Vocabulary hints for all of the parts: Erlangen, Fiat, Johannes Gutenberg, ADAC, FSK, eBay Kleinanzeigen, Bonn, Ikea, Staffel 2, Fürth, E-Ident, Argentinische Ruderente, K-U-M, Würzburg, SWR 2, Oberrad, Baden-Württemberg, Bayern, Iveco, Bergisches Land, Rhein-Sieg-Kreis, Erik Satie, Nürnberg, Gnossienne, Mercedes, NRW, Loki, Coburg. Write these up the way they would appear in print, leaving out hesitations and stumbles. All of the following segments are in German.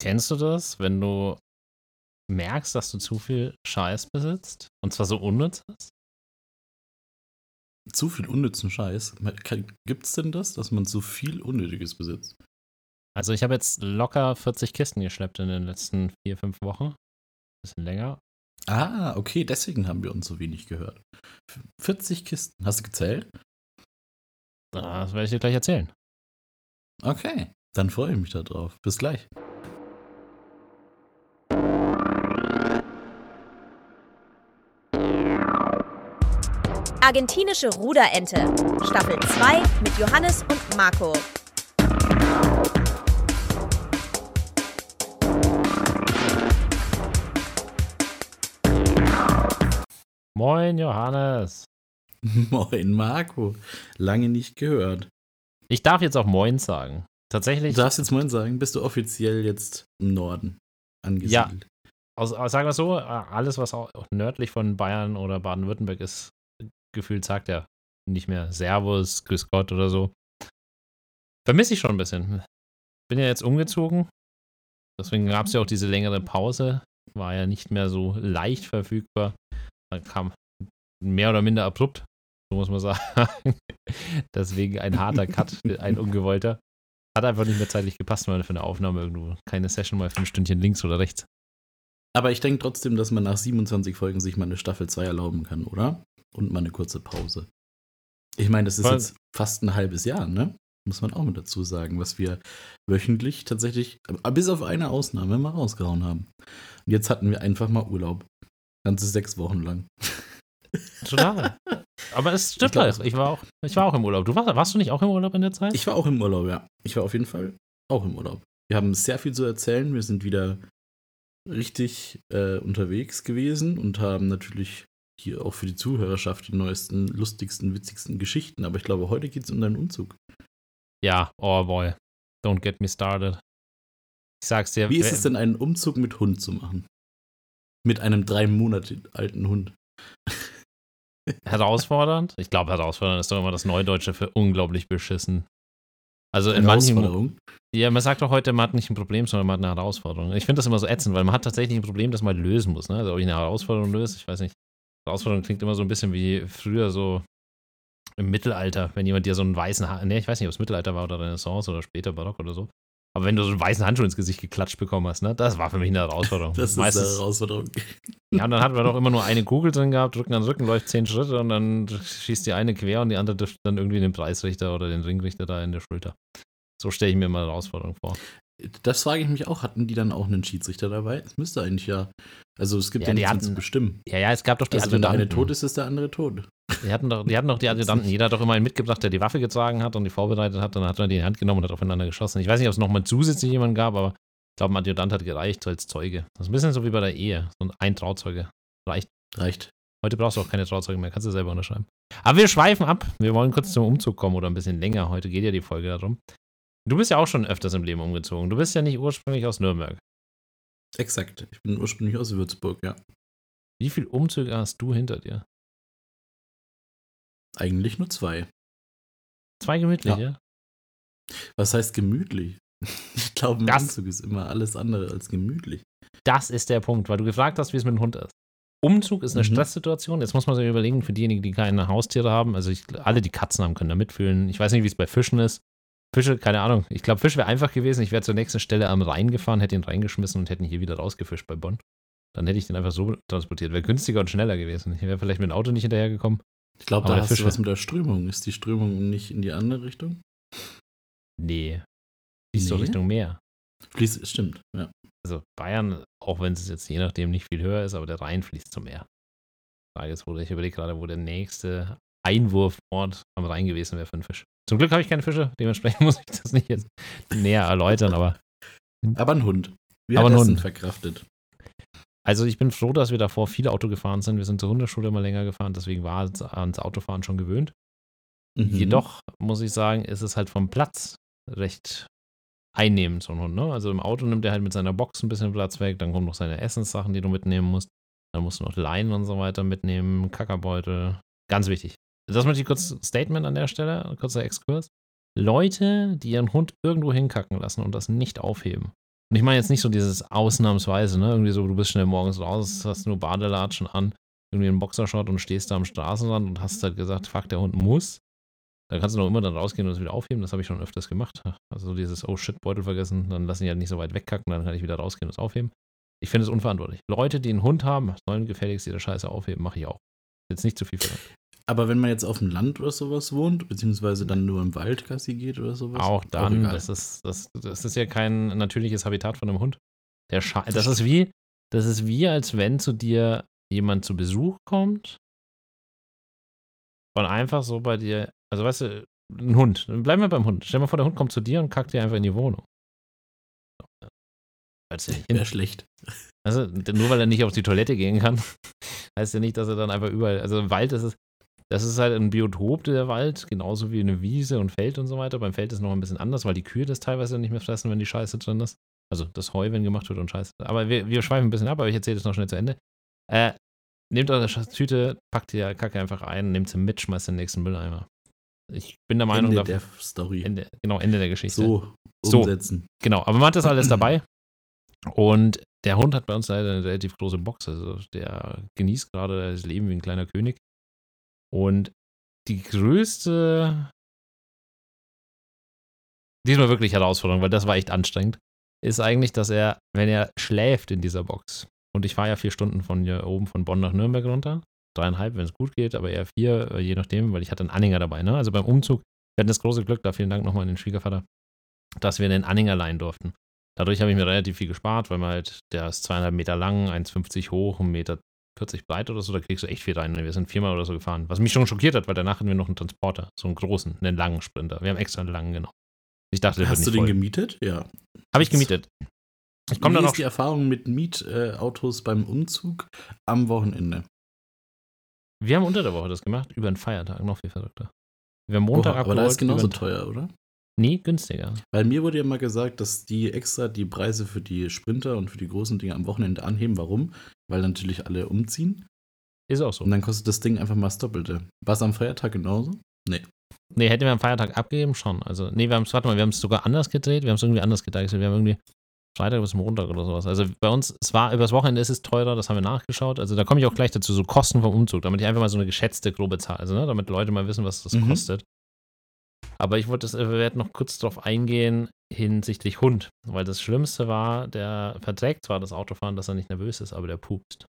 Kennst du das, wenn du merkst, dass du zu viel Scheiß besitzt? Und zwar so unnütz ist? Zu viel unnützen Scheiß? Gibt's denn das, dass man so viel Unnötiges besitzt? Also ich habe jetzt locker 40 Kisten geschleppt in den letzten 4-5 Wochen. Bisschen länger. Ah, okay, deswegen haben wir uns so wenig gehört. 40 Kisten, hast du gezählt? Das werde ich dir gleich erzählen. Okay, dann freue ich mich da drauf. Bis gleich. Argentinische Ruderente, Staffel 2 mit Johannes und Marco. Moin Johannes. Moin Marco, lange nicht gehört. Ich darf jetzt auch Moin sagen. Tatsächlich. Du darfst jetzt Moin sagen, bist du offiziell jetzt im Norden angesiedelt. Ja, sagen wir es so, alles was auch nördlich von Bayern oder Baden-Württemberg ist, gefühlt sagt er nicht mehr Servus, Grüß Gott oder so. Vermisse ich schon ein bisschen. Bin ja jetzt umgezogen. Deswegen gab es ja auch diese längere Pause. War ja nicht mehr so leicht verfügbar. Dann kam mehr oder minder abrupt, so muss man sagen. Deswegen ein harter Cut, ein ungewollter. Hat einfach nicht mehr zeitlich gepasst, weil für eine Aufnahme irgendwo keine Session mal 5 Stündchen links oder rechts. Aber ich denke trotzdem, dass man nach 27 Folgen sich mal eine Staffel 2 erlauben kann, oder? Und mal eine kurze Pause. Ich meine, das ist jetzt fast ein halbes Jahr, ne? Muss man auch mal dazu sagen, was wir wöchentlich tatsächlich, bis auf eine Ausnahme, mal rausgehauen haben. Und jetzt hatten wir einfach mal Urlaub. Ganze 6 Wochen lang. Total. Aber es stimmt halt. Ich war auch im Urlaub. Warst du nicht auch im Urlaub in der Zeit? Ich war auch im Urlaub, ja. Ich war auf jeden Fall auch im Urlaub. Wir haben sehr viel zu erzählen. Wir sind wieder richtig unterwegs gewesen und haben natürlich hier auch für die Zuhörerschaft die neuesten, lustigsten, witzigsten Geschichten. Aber ich glaube, heute geht es um deinen Umzug. Ja, oh boy. Don't get me started. Ich sag's dir. Wie ist es denn, einen Umzug mit Hund zu machen? Mit einem 3 Monate alten Hund. Herausfordernd? Ich glaube, herausfordernd ist doch immer das Neudeutsche für unglaublich beschissen. Also in manchen. Ja, man sagt doch heute, man hat nicht ein Problem, sondern man hat eine Herausforderung. Ich finde das immer so ätzend, weil man hat tatsächlich ein Problem, das man lösen muss. Ne? Also ob ich eine Herausforderung löse, ich weiß nicht. Herausforderung klingt immer so ein bisschen wie früher so im Mittelalter, wenn jemand dir so einen weißen Handschuh, ne, ich weiß nicht, ob es Mittelalter war oder Renaissance oder später Barock oder so, aber wenn du so einen weißen Handschuh ins Gesicht geklatscht bekommen hast, ne, das war für mich eine Herausforderung. Das ist meistens, eine Herausforderung. Ja, und dann hatten wir doch immer nur eine Kugel drin gehabt, Rücken an Rücken, läuft 10 Schritte und dann schießt die eine quer und die andere trifft dann irgendwie den Preisrichter oder den Ringrichter da in der Schulter. So stelle ich mir mal eine Herausforderung vor. Das frage ich mich auch, hatten die dann auch einen Schiedsrichter dabei? Es müsste eigentlich ja, also es gibt ja nichts zu bestimmen. Ja, ja, es gab doch die Adjutanten. Also wenn der eine tot ist, ist der andere tot. Die hatten doch die Adjutanten. Jeder hat doch immer einen mitgebracht, der die Waffe getragen hat und die vorbereitet hat. Dann hat man die in die Hand genommen und hat aufeinander geschossen. Ich weiß nicht, ob es nochmal zusätzlich jemanden gab, aber ich glaube, ein Adjutant hat gereicht als Zeuge. Das ist ein bisschen so wie bei der Ehe. So ein Trauzeuge. Reicht. Heute brauchst du auch keine Trauzeuge mehr. Kannst du selber unterschreiben. Aber wir schweifen ab. Wir wollen kurz zum Umzug kommen oder ein bisschen länger. Heute geht ja die Folge darum. Du bist ja auch schon öfters im Leben umgezogen. Du bist ja nicht ursprünglich aus Nürnberg. Exakt. Ich bin ursprünglich aus Würzburg, ja. Wie viele Umzüge hast du hinter dir? Eigentlich nur 2. 2 gemütlich, ja? Was heißt gemütlich? Ich glaube, ein Umzug ist immer alles andere als gemütlich. Das ist der Punkt, weil du gefragt hast, wie es mit dem Hund ist. Umzug ist eine Stresssituation. Jetzt muss man sich überlegen, für diejenigen, die keine Haustiere haben, also alle, die Katzen haben, können da mitfühlen. Ich weiß nicht, wie es bei Fischen ist. Fische, keine Ahnung. Ich glaube, Fisch wäre einfach gewesen. Ich wäre zur nächsten Stelle am Rhein gefahren, hätte ihn reingeschmissen und hätte ihn hier wieder rausgefischt bei Bonn. Dann hätte ich den einfach so transportiert. Wäre günstiger und schneller gewesen. Ich wäre vielleicht mit dem Auto nicht hinterhergekommen. Ich glaube, da hast du was mit der Strömung. Ist die Strömung nicht in die andere Richtung? Nee. Fließt doch Richtung Meer. Fließt, stimmt, ja. Also Bayern, auch wenn es jetzt je nachdem nicht viel höher ist, aber der Rhein fließt zum Meer. Die Frage ist, ich überlege gerade, wo der nächste Einwurfort am Rhein gewesen wäre für einen Fisch. Zum Glück habe ich keine Fische, dementsprechend muss ich das nicht jetzt näher erläutern, aber... Aber ein Hund. Wir haben Essen verkraftet. Also ich bin froh, dass wir davor viel Auto gefahren sind. Wir sind zur Hundeschule immer länger gefahren, deswegen war es ans Autofahren schon gewöhnt. Mhm. Jedoch, muss ich sagen, ist es halt vom Platz recht einnehmend, so ein Hund. Ne? Also im Auto nimmt er halt mit seiner Box ein bisschen Platz weg, dann kommen noch seine Essenssachen, die du mitnehmen musst. Dann musst du noch Leinen und so weiter mitnehmen, Kackerbeutel, ganz wichtig. Das möchte ich kurz Statement an der Stelle, ein kurzer Exkurs. Leute, die ihren Hund irgendwo hinkacken lassen und das nicht aufheben, Und ich meine jetzt nicht so dieses ausnahmsweise, ne? Irgendwie so, du bist schnell morgens raus, hast nur Badelatschen an, irgendwie einen Boxershort und stehst da am Straßenrand und hast halt gesagt, fuck, der Hund muss. Da kannst du noch immer dann rausgehen und es wieder aufheben, das habe ich schon öfters gemacht. Also dieses, oh shit, Beutel vergessen, dann lass ihn ja halt nicht so weit wegkacken, dann kann ich wieder rausgehen und es aufheben. Ich finde es unverantwortlich. Leute, die einen Hund haben, sollen gefälligst ihre Scheiße aufheben, mache ich auch. Jetzt nicht zu viel verlangt. Aber wenn man jetzt auf dem Land oder sowas wohnt, beziehungsweise dann nur im Wald Gassi geht oder sowas. Auch dann, das ist ja kein natürliches Habitat von einem Hund. Das ist wie, als wenn zu dir jemand zu Besuch kommt und einfach so bei dir, also weißt du, ein Hund, bleiben wir beim Hund. Stell dir mal vor, der Hund kommt zu dir und kackt dir einfach in die Wohnung. Wäre schlecht. Also nur weil er nicht auf die Toilette gehen kann, heißt ja nicht, dass er dann einfach überall, also im Wald ist es, das ist halt ein Biotop, der Wald, genauso wie eine Wiese und Feld und so weiter. Beim Feld ist es noch ein bisschen anders, weil die Kühe das teilweise nicht mehr fressen, wenn die Scheiße drin ist. Also das Heu, wenn gemacht wird und Scheiße. Aber wir schweifen ein bisschen ab, aber ich erzähle das noch schnell zu Ende. Nehmt eure Tüte, packt die Kacke einfach ein, nehmt sie mit, schmeißt den nächsten Mülleimer. Ich bin der Meinung, Ende der Story. Ende der Geschichte. So, umsetzen. So, genau, aber man hat das alles dabei. Und der Hund hat bei uns leider eine relativ große Box. Also der genießt gerade das Leben wie ein kleiner König. Und die größte, diesmal wirklich Herausforderung, weil das war echt anstrengend, ist eigentlich, dass er, wenn er schläft in dieser Box, und ich fahre ja 4 Stunden von hier oben von Bonn nach Nürnberg runter, 3,5, wenn es gut geht, aber eher 4, je nachdem, weil ich hatte einen Anhänger dabei. Ne? Also beim Umzug, wir hatten das große Glück, da vielen Dank nochmal an den Schwiegervater, dass wir einen Anhänger leihen durften. Dadurch habe ich mir relativ viel gespart, weil man halt, der ist 2,5 Meter lang, 1,50 hoch, 1,40 Meter breit oder so, da kriegst du echt viel rein. Wir sind 4-mal oder so gefahren. Was mich schon schockiert hat, weil danach hatten wir noch einen Transporter, so einen großen, einen langen Sprinter. Wir haben extra einen langen genommen. Ich dachte, der wird nicht voll. Hast du den gemietet? Ja. Habe ich gemietet. Ich komme da noch. Wie ist die Erfahrung mit Mietautos beim Umzug am Wochenende? Wir haben unter der Woche das gemacht, über den Feiertag, noch viel verrückter. Wir haben Montag abgeholt. Aber da ist genauso teuer, oder? Nee, günstiger. Weil mir wurde ja mal gesagt, dass die extra die Preise für die Sprinter und für die großen Dinge am Wochenende anheben. Warum? Weil natürlich alle umziehen. Ist auch so. Und dann kostet das Ding einfach mal das Doppelte. War es am Feiertag genauso? Nee. Nee, hätten wir am Feiertag abgegeben, schon. Also, nee, wir haben es sogar anders gedreht. Wir haben es irgendwie anders gedeichselt. Wir haben irgendwie Freitag bis Montag oder sowas. Also bei uns, übers Wochenende ist es teurer, das haben wir nachgeschaut. Also da komme ich auch gleich dazu, so Kosten vom Umzug, damit ich einfach mal so eine geschätzte grobe Zahl, also ne, damit Leute mal wissen, was das kostet. Aber wir werden noch kurz drauf eingehen hinsichtlich Hund. Weil das Schlimmste war, der verträgt zwar das Autofahren, dass er nicht nervös ist, aber der pupst.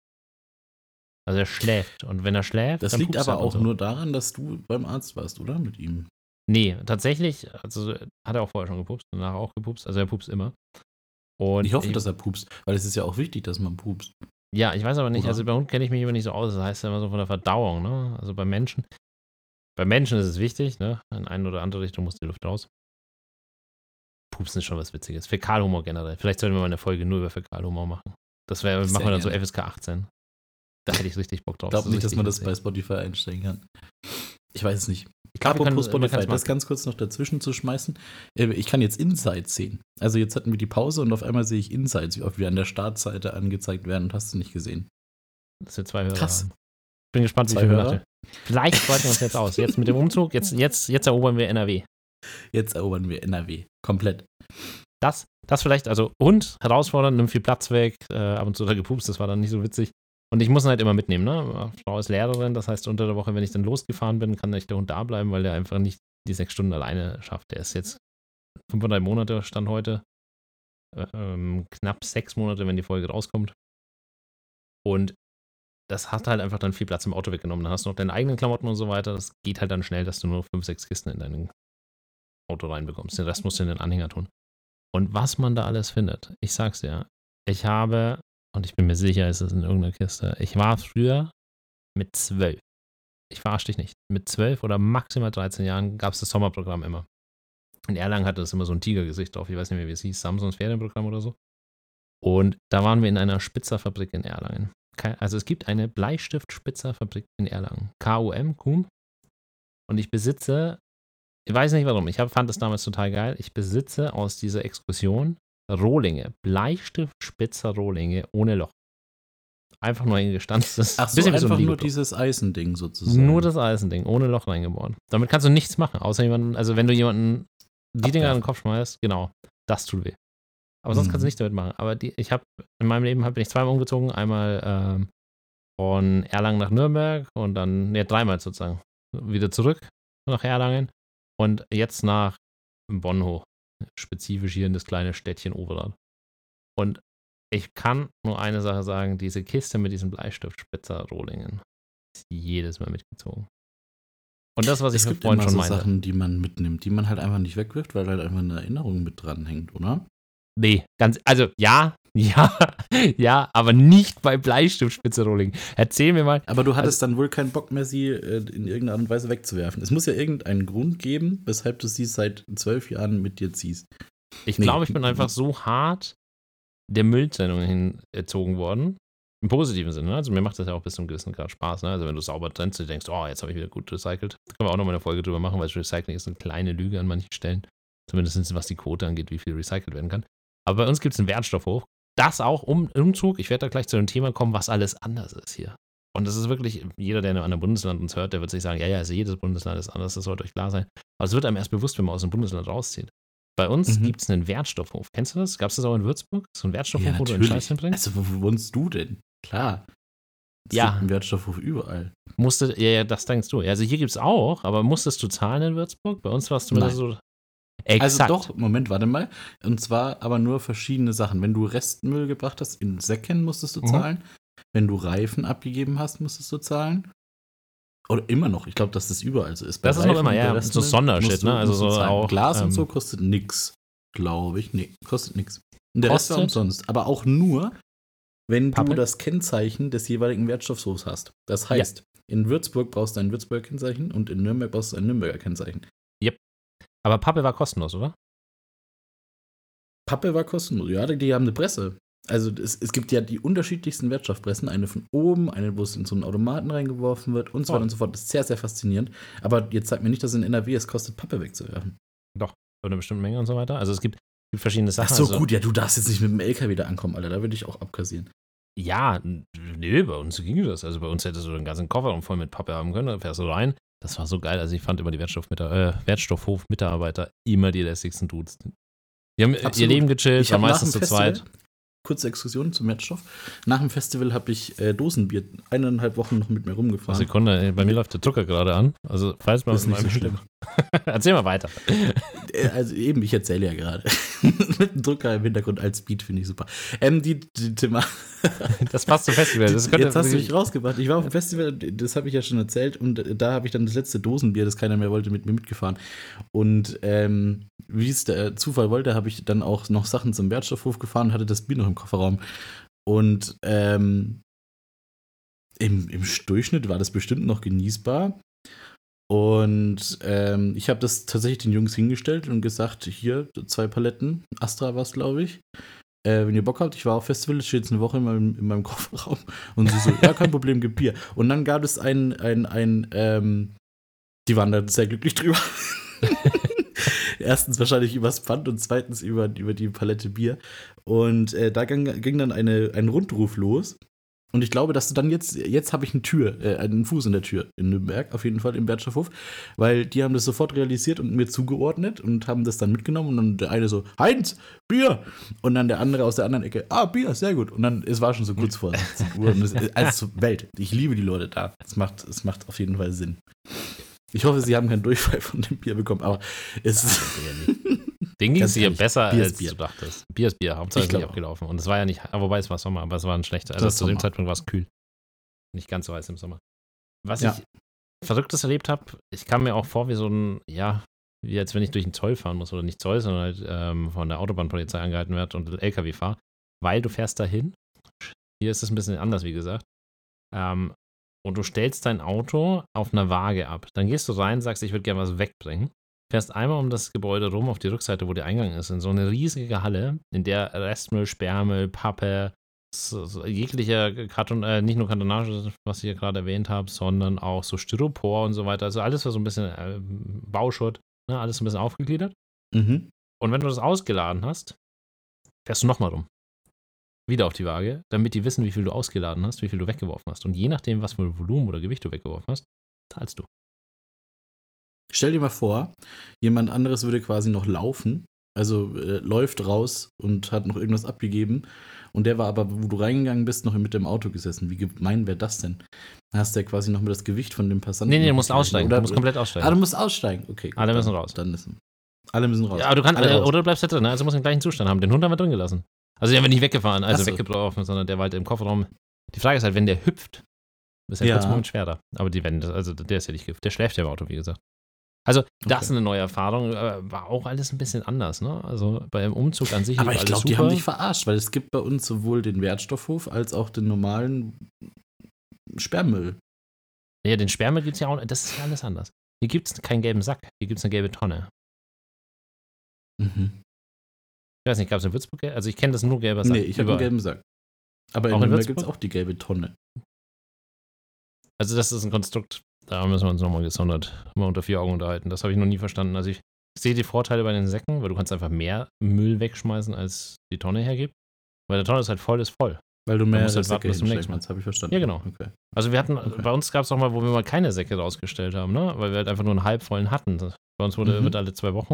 Also er schläft. Und wenn er schläft, das dann liegt aber auch so. Nur daran, dass du beim Arzt warst, oder? Mit ihm? Nee, tatsächlich, also hat er auch vorher schon gepupst, danach auch gepupst. Also er pupst immer. Und ich hoffe, dass er pupst, weil es ist ja auch wichtig, dass man pupst. Ja, ich weiß aber nicht, oder? Also bei Hund kenne ich mich immer nicht so aus. Das heißt ja immer so von der Verdauung, ne? Also beim Menschen. Bei Menschen ist es wichtig, ne? In eine oder andere Richtung muss die Luft raus. Pupsen ist schon was Witziges. Fäkalhumor generell. Vielleicht sollten wir mal eine Folge nur über Fäkalhumor machen. Das machen wir dann so FSK 18. Da hätte ich richtig Bock drauf. Ich glaube nicht, dass man das bei Spotify einstellen kann. Ich weiß es nicht. Apropos Spotify, das ganz kurz noch dazwischen zu schmeißen. Ich kann jetzt Insights sehen. Also jetzt hatten wir die Pause und auf einmal sehe ich Insights, wie oft wir an der Startseite angezeigt werden und hast du nicht gesehen. Das sind 2 Hörer. Krass. Ich bin gespannt, wie viele Hörer. Vielleicht freut uns jetzt aus. Jetzt mit dem Umzug, jetzt erobern wir NRW. Jetzt erobern wir NRW. Komplett. Das vielleicht, also Hund, herausfordernd, nimmt viel Platz weg, ab und zu da gepupst, das war dann nicht so witzig. Und ich muss ihn halt immer mitnehmen, ne? Frau ist Lehrerin, das heißt unter der Woche, wenn ich dann losgefahren bin, kann nicht der Hund da bleiben, weil der einfach nicht die 6 Stunden alleine schafft. Der ist jetzt 5,5 Monate, Stand heute, knapp 6 Monate, wenn die Folge rauskommt. Und das hat halt einfach dann viel Platz im Auto weggenommen. Dann hast du noch deine eigenen Klamotten und so weiter. Das geht halt dann schnell, dass du nur 5, 6 Kisten in dein Auto reinbekommst. Den Rest musst du in den Anhänger tun. Und was man da alles findet, ich sag's dir, ich habe, und ich bin mir sicher, es ist in irgendeiner Kiste, ich war früher mit 12, ich verarsche dich nicht, mit 12 oder maximal 13 Jahren gab's das Sommerprogramm immer. In Erlangen hatte das immer so ein Tigergesicht drauf, ich weiß nicht mehr, wie es hieß, Samsons Ferienprogramm oder so. Und da waren wir in einer Spitzerfabrik in Erlangen. Also es gibt eine Bleistiftspitzerfabrik in Erlangen. K-U-M. Und ich weiß nicht warum, fand das damals total geil, ich besitze aus dieser Exkursion Rohlinge, Bleistiftspitzer-Rohlinge ohne Loch. Einfach nur ein gestanztes. Ach so, einfach nur dieses Eisending sozusagen. Nur das Eisending, ohne Loch reingeboren. Damit kannst du nichts machen, außer wenn du jemanden die Dinger an den Kopf schmeißt, genau, das tut weh. Aber sonst kannst du nichts damit machen. Aber in meinem Leben bin ich zweimal umgezogen. Einmal von Erlangen nach Nürnberg und dann, dreimal sozusagen, wieder zurück nach Erlangen und jetzt nach Bonn hoch. Spezifisch hier in das kleine Städtchen Oberrad. Und ich kann nur eine Sache sagen, diese Kiste mit diesem Bleistiftspitzer-Rohlingen ist jedes Mal mitgezogen. Und das, was ich mit Freunden schon meinte. Es gibt immer so Sachen, die man mitnimmt, die man halt einfach nicht wegwirft, weil halt einfach eine Erinnerung mit dran hängt, oder? Nee, aber nicht bei Bleistiftspitzer-Rohlingen. Erzähl mir mal. Aber du hattest dann wohl keinen Bock mehr, sie in irgendeiner Art und Weise wegzuwerfen. Es muss ja irgendeinen Grund geben, weshalb du sie seit 12 Jahren mit dir ziehst. Ich glaube, ich bin einfach so hart der Mülltrennung hingezogen worden. Im positiven Sinne. Also mir macht das ja auch bis zum gewissen Grad Spaß. Ne? Also wenn du sauber trennst, du denkst, oh, jetzt habe ich wieder gut recycelt. Da können wir auch nochmal eine Folge drüber machen, weil Recycling ist eine kleine Lüge an manchen Stellen. Zumindest was die Quote angeht, wie viel recycelt werden kann. Aber bei uns gibt es einen Wertstoffhof. Das auch Umzug. Ich werde da gleich zu dem Thema kommen, was alles anders ist hier. Und das ist wirklich, jeder, der in einem anderen Bundesland uns hört, der wird sich sagen, also jedes Bundesland ist anders, das sollte euch klar sein. Aber es wird einem erst bewusst, wenn man aus dem Bundesland rauszieht. Bei uns gibt es einen Wertstoffhof. Kennst du das? Gab es das auch in Würzburg? So einen Wertstoffhof, wo du einen Scheiß hinbringst? Also, wo wohnst du denn? Klar. Es gibt einen Wertstoffhof überall. Das denkst du. Also, hier gibt es auch, aber musstest du zahlen in Würzburg? Bei uns warst du immer so. Exakt. Also, warte mal. Und zwar aber nur verschiedene Sachen. Wenn du Restmüll gebracht hast, in Säcken musstest du zahlen. Wenn du Reifen abgegeben hast, musstest du zahlen. Oder immer noch. Ich glaube, dass das überall so ist. Das ist noch immer, so Sondershit, ne? Also so auch, Glas und so kostet nix, glaube ich. Nee, kostet nix. Und der Rest war umsonst. Aber auch nur, wenn du das Kennzeichen des jeweiligen Wertstoffhofs hast. Das heißt, in Würzburg brauchst du ein Würzburger Kennzeichen und in Nürnberg brauchst du ein Nürnberger Kennzeichen. Yep. Aber Pappe war kostenlos, oder? Pappe war kostenlos. Ja, die haben eine Presse. Also es gibt ja die unterschiedlichsten Wertstoffpressen, eine von oben, eine, wo es in so einen Automaten reingeworfen wird und so weiter und so fort. Das ist sehr, sehr faszinierend. Aber jetzt sagt mir nicht, dass in NRW es kostet, Pappe wegzuwerfen. Doch, über eine bestimmte Menge und so weiter. Also es gibt verschiedene Sachen. Ach so, also, gut, du darfst jetzt nicht mit dem LKW da ankommen, Alter, da würde ich auch abkassieren. Ja, nee, bei uns ging das. Also bei uns hättest du den ganzen Kofferraum voll mit Pappe haben können, dann fährst du rein. Das war so geil. Also ich fand immer die Wertstoffhof-Mitarbeiter immer die lässigsten Dudes. Die haben ihr Leben gechillt, waren meistens zu zweit. Kurze Exkursion zum Wertstoff. Nach dem Festival habe ich Dosenbier 1,5 Wochen noch mit mir rumgefahren. Sekunde, bei mir läuft der Drucker gerade an. Also, falls man das ist nicht so schlimm. Erzähl mal weiter. Also, eben, ich erzähle ja gerade. Mit dem Drucker im Hintergrund als Beat finde ich super. Die Thema. Das passt zum Festival. Jetzt hast du mich rausgebracht. Ich war auf dem Festival, das habe ich ja schon erzählt. Und da habe ich dann das letzte Dosenbier, das keiner mehr wollte, mit mir mitgefahren. Und wie es der Zufall wollte, habe ich dann auch noch Sachen zum Wertstoffhof gefahren und hatte das Bier noch im Kofferraum. Und im Durchschnitt war das bestimmt noch genießbar. Und ich habe das tatsächlich den Jungs hingestellt und gesagt, hier, 2 Paletten, Astra war es, glaube ich. Wenn ihr Bock habt, ich war auf Festival, steht jetzt eine Woche in meinem Kofferraum. Und sie so, ja, kein Problem, gib Bier. Und dann gab es die waren da sehr glücklich drüber. Erstens wahrscheinlich übers Pfand und zweitens über die Palette Bier. Und da ging dann ein Rundruf los. Und ich glaube, dass du dann jetzt habe ich einen Fuß in der Tür in Nürnberg, auf jeden Fall im Wertstoffhof, weil die haben das sofort realisiert und mir zugeordnet und haben das dann mitgenommen. Und dann der eine so, Heinz, Bier! Und dann der andere aus der anderen Ecke, Bier, sehr gut. Und dann, es war schon so kurz vor 16 Uhr. Und also Welt, ich liebe die Leute da. Es macht auf jeden Fall Sinn. Ich hoffe, sie haben keinen Durchfall von dem Bier bekommen, aber es ist. Ding ging es hier besser, als du dachtest. Bier ist Bier, Hauptsache ist nicht abgelaufen. Und es war ja nicht, wobei es war Sommer, aber es war ein schlechter. Also zu dem Zeitpunkt war es kühl. Nicht ganz so heiß im Sommer. Was ich Verrücktes erlebt habe, ich kam mir auch vor wie so ein, wie als wenn ich durch den Zoll fahren muss, oder nicht Zoll, sondern halt von der Autobahnpolizei angehalten werde und LKW fahre, weil du fährst dahin. Hier ist es ein bisschen anders, wie gesagt. Und du stellst dein Auto auf einer Waage ab. Dann gehst du rein, sagst, ich würde gerne was wegbringen. Fährst einmal um das Gebäude rum auf die Rückseite, wo der Eingang ist, in so eine riesige Halle, in der Restmüll, Sperrmüll, Pappe, jeglicher nicht nur Kartonage, was ich hier gerade erwähnt habe, sondern auch so Styropor und so weiter. Also alles war so ein bisschen Bauschutt, ne? Alles so ein bisschen aufgegliedert. Und wenn du das ausgeladen hast, fährst du nochmal rum. Wieder auf die Waage, damit die wissen, wie viel du ausgeladen hast, wie viel du weggeworfen hast. Und je nachdem, was für Volumen oder Gewicht du weggeworfen hast, zahlst du. Stell dir mal vor, jemand anderes würde quasi noch laufen Also läuft raus und hat noch irgendwas abgegeben. Und der war aber, wo du reingegangen bist, noch mit dem Auto gesessen. Wie gemein wäre das denn? Dann hast du ja quasi noch mal das Gewicht von dem Passanten. Nee, du musst aussteigen. Oder? Du musst komplett aussteigen. Ah, du musst aussteigen. Okay, gut, alle müssen raus. Dann müssen alle müssen raus. Ja, aber du kannst, oder du bleibst da drin. Also du musst den gleichen Zustand haben. Den Hund haben wir drin gelassen. Also den haben wir nicht weggefahren, also weggeworfen, sondern der war halt im Kofferraum. Die Frage ist halt, wenn der hüpft, ist er kurz einen Moment schwerer. Aber die werden, also der ist ja nicht geimpft. Der schläft ja im Auto, wie gesagt. Also, das ist eine neue Erfahrung. War auch alles ein bisschen anders, ne? Also, beim Umzug an sich. Aber ich glaube, die haben dich verarscht, weil es gibt bei uns sowohl den Wertstoffhof als auch den normalen Sperrmüll. Ja, den Sperrmüll gibt es ja auch. Das ist ja alles anders. Hier gibt es keinen gelben Sack. Hier gibt es eine gelbe Tonne. Mhm. Ich weiß nicht, gab es in Würzburg? Also, ich kenne das nur gelber Sack. Nee, ich habe einen gelben Sack. Aber in Nürnberg gibt es auch die gelbe Tonne. Also, das ist ein Konstrukt. Da müssen wir uns nochmal gesondert, mal unter vier Augen unterhalten. Das habe ich noch nie verstanden. Also ich sehe die Vorteile bei den Säcken, weil du kannst einfach mehr Müll wegschmeißen, als die Tonne hergibt. Weil der Tonne ist halt voll, ist voll. Weil du mehr musst halt warten bis zum nächsten Mal. Das habe ich verstanden. Ja, genau. Okay. Also wir hatten, bei uns gab es auch mal, wo wir mal keine Säcke rausgestellt haben, ne? Weil wir halt einfach nur einen halbvollen hatten. Bei uns wird alle 2 Wochen,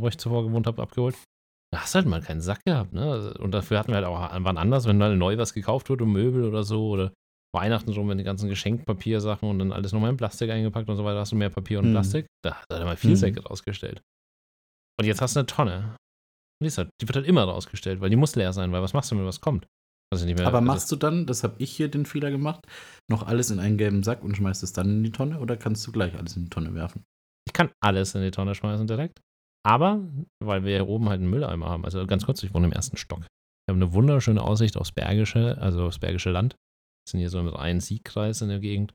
wo ich zuvor gewohnt habe, abgeholt. Da hast du halt mal keinen Sack gehabt, ne? Und dafür hatten wir halt auch, waren anders, wenn mal neu was gekauft wurde, Möbel oder so, oder Weihnachten rum, wenn die ganzen Geschenkpapiersachen und dann alles nochmal in Plastik eingepackt und so weiter, hast du mehr Papier und Plastik. Da hat er mal viel Säcke rausgestellt. Und jetzt hast du eine Tonne. Und die wird halt immer rausgestellt, weil die muss leer sein, weil was machst du, wenn was kommt? Also nicht mehr, aber machst du dann, das habe ich hier den Fehler gemacht, noch alles in einen gelben Sack und schmeißt es dann in die Tonne oder kannst du gleich alles in die Tonne werfen? Ich kann alles in die Tonne schmeißen direkt, aber weil wir hier oben halt einen Mülleimer haben, also ganz kurz, ich wohne im 1. Stock. Wir haben eine wunderschöne Aussicht aufs Bergische Land. Sind hier so im Rhein-Sieg-Kreis in der Gegend.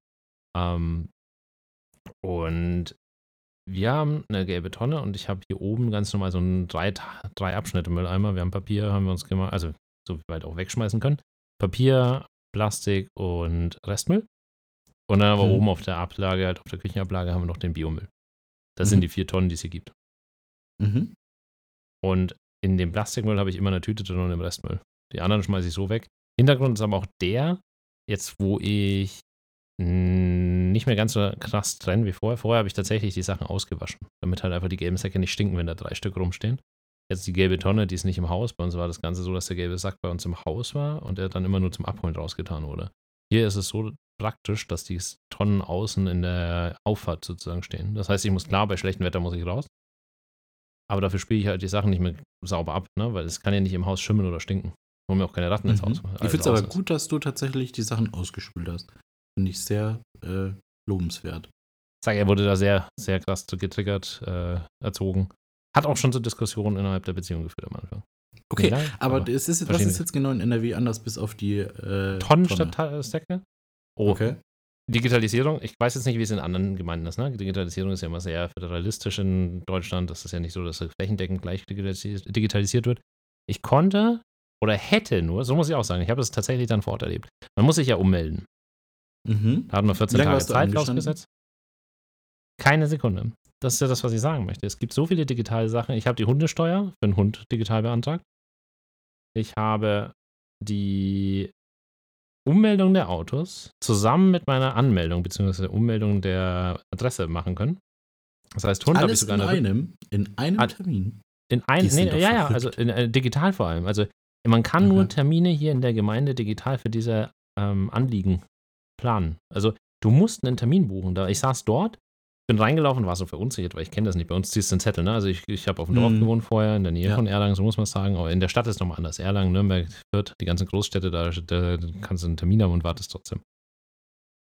Und wir haben eine gelbe Tonne und ich habe hier oben ganz normal so einen 3-Abschnitte-Mülleimer. Wir haben Papier, haben wir uns gemacht, also so wie wir halt auch wegschmeißen können. Papier, Plastik und Restmüll. Und dann aber oben auf der Ablage, halt auf der Küchenablage, haben wir noch den Biomüll. Das sind die 4 Tonnen, die es hier gibt. Mhm. Und in dem Plastikmüll habe ich immer eine Tüte drin und im Restmüll. Die anderen schmeiße ich so weg. Hintergrund ist aber auch der, jetzt, wo ich nicht mehr ganz so krass trenne wie vorher. Vorher habe ich tatsächlich die Sachen ausgewaschen, damit halt einfach die gelben Säcke nicht stinken, wenn da 3 Stück rumstehen. Jetzt die gelbe Tonne, die ist nicht im Haus. Bei uns war das Ganze so, dass der gelbe Sack bei uns im Haus war und er dann immer nur zum Abholen rausgetan wurde. Hier ist es so praktisch, dass die Tonnen außen in der Auffahrt sozusagen stehen. Das heißt, ich muss klar, bei schlechtem Wetter muss ich raus. Aber dafür spiele ich halt die Sachen nicht mehr sauber ab, ne? Weil es kann ja nicht im Haus schimmeln oder stinken. Holen wir auch keine Ratten ins Haus. Ich finde es aber gut, dass du tatsächlich die Sachen ausgespült hast. Finde ich sehr lobenswert. Ich sage, er wurde da sehr, sehr krass getriggert, erzogen. Hat auch schon zu Diskussionen innerhalb der Beziehung geführt am Anfang. Okay, ja, aber es ist, was ist jetzt genau in NRW anders, bis auf die Tonnen statt Säcke? Oh. Okay. Digitalisierung, ich weiß jetzt nicht, wie es in anderen Gemeinden ist, ne? Digitalisierung ist ja immer sehr föderalistisch in Deutschland. Das ist ja nicht so, dass flächendeckend gleich digitalisiert wird. Ich konnte oder hätte nur, so muss ich auch sagen, ich habe das tatsächlich dann vor Ort erlebt. Man muss sich ja ummelden. Mhm. Da hatten wir 14 Tage Zeit ausgesetzt. Keine Sekunde. Das ist ja das, was ich sagen möchte. Es gibt so viele digitale Sachen. Ich habe die Hundesteuer für einen Hund digital beantragt. Ich habe die Ummeldung der Autos zusammen mit meiner Anmeldung bzw. Ummeldung der Adresse machen können. Das heißt, Hund habe ich sogar in einem Termin. In einem, also digital vor allem. Also man kann nur Termine hier in der Gemeinde digital für diese Anliegen planen. Also du musst einen Termin buchen. Ich saß dort, bin reingelaufen, war so verunsichert, weil ich kenne das nicht. Bei uns ziehst du den Zettel, ne? Also ich habe auf dem Dorf gewohnt vorher, in der Nähe von Erlangen, so muss man sagen. Aber in der Stadt ist es nochmal anders. Erlangen, Nürnberg, Fürth, die ganzen Großstädte, da kannst du einen Termin haben und wartest trotzdem.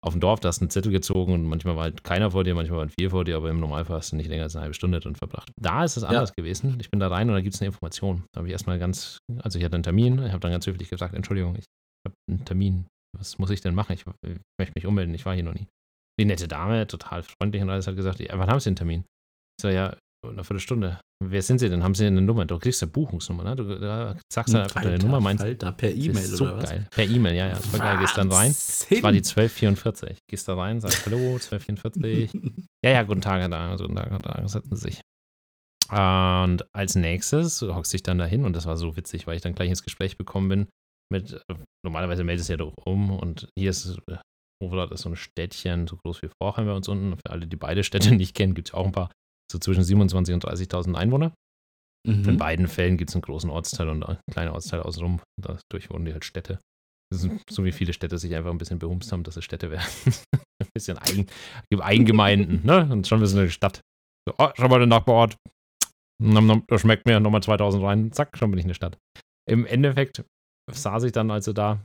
Auf dem Dorf, da hast du einen Zettel gezogen und manchmal war halt keiner vor dir, manchmal waren 4 vor dir, aber im Normalfall hast du nicht länger als eine halbe Stunde drin verbracht. Da ist es anders gewesen. Ich bin da rein und da gibt es eine Information. Da habe ich erstmal also ich hatte einen Termin, ich habe dann ganz höflich gesagt, Entschuldigung, ich habe einen Termin, was muss ich denn machen? Ich möchte mich ummelden, ich war hier noch nie. Die nette Dame, total freundlich und alles, hat gesagt, wann haben Sie den Termin? Ich so, ja, eine Viertelstunde. Wer sind Sie denn? Haben Sie eine Nummer? Du kriegst eine Buchungsnummer, ne? Du sagst dann einfach deine Nummer, meinst du? Per E-Mail oder so was? Geil. Per E-Mail, ja. Voll geil, gehst dann rein. Das war die 1244. Gehst da rein, sagst, hallo, 1244. ja, guten Tag, Herr Dahn. Guten Tag, setzen Sie sich. Und als nächstes hockst ich dann dahin und das war so witzig, weil ich dann gleich ins Gespräch gekommen bin mit, normalerweise meldest du ja doch um und hier ist Oberrad ist so ein Städtchen, so groß wie Vorheim bei uns unten. Für alle, die beide Städte nicht kennen, gibt es auch ein paar, so zwischen 27.000 und 30.000 Einwohner. Mhm. In beiden Fällen gibt es einen großen Ortsteil und einen kleinen Ortsteil außenrum. Dadurch wurden die halt Städte. Das ist so wie viele Städte sich einfach ein bisschen behumst haben, dass es Städte werden. Ein bisschen Eigengemeinden, ne? Und schon ist es eine Stadt. So, oh, schau mal den Nachbarort. Das schmeckt mir, nochmal 2000 rein. Zack, schon bin ich eine Stadt. Im Endeffekt saß ich dann also da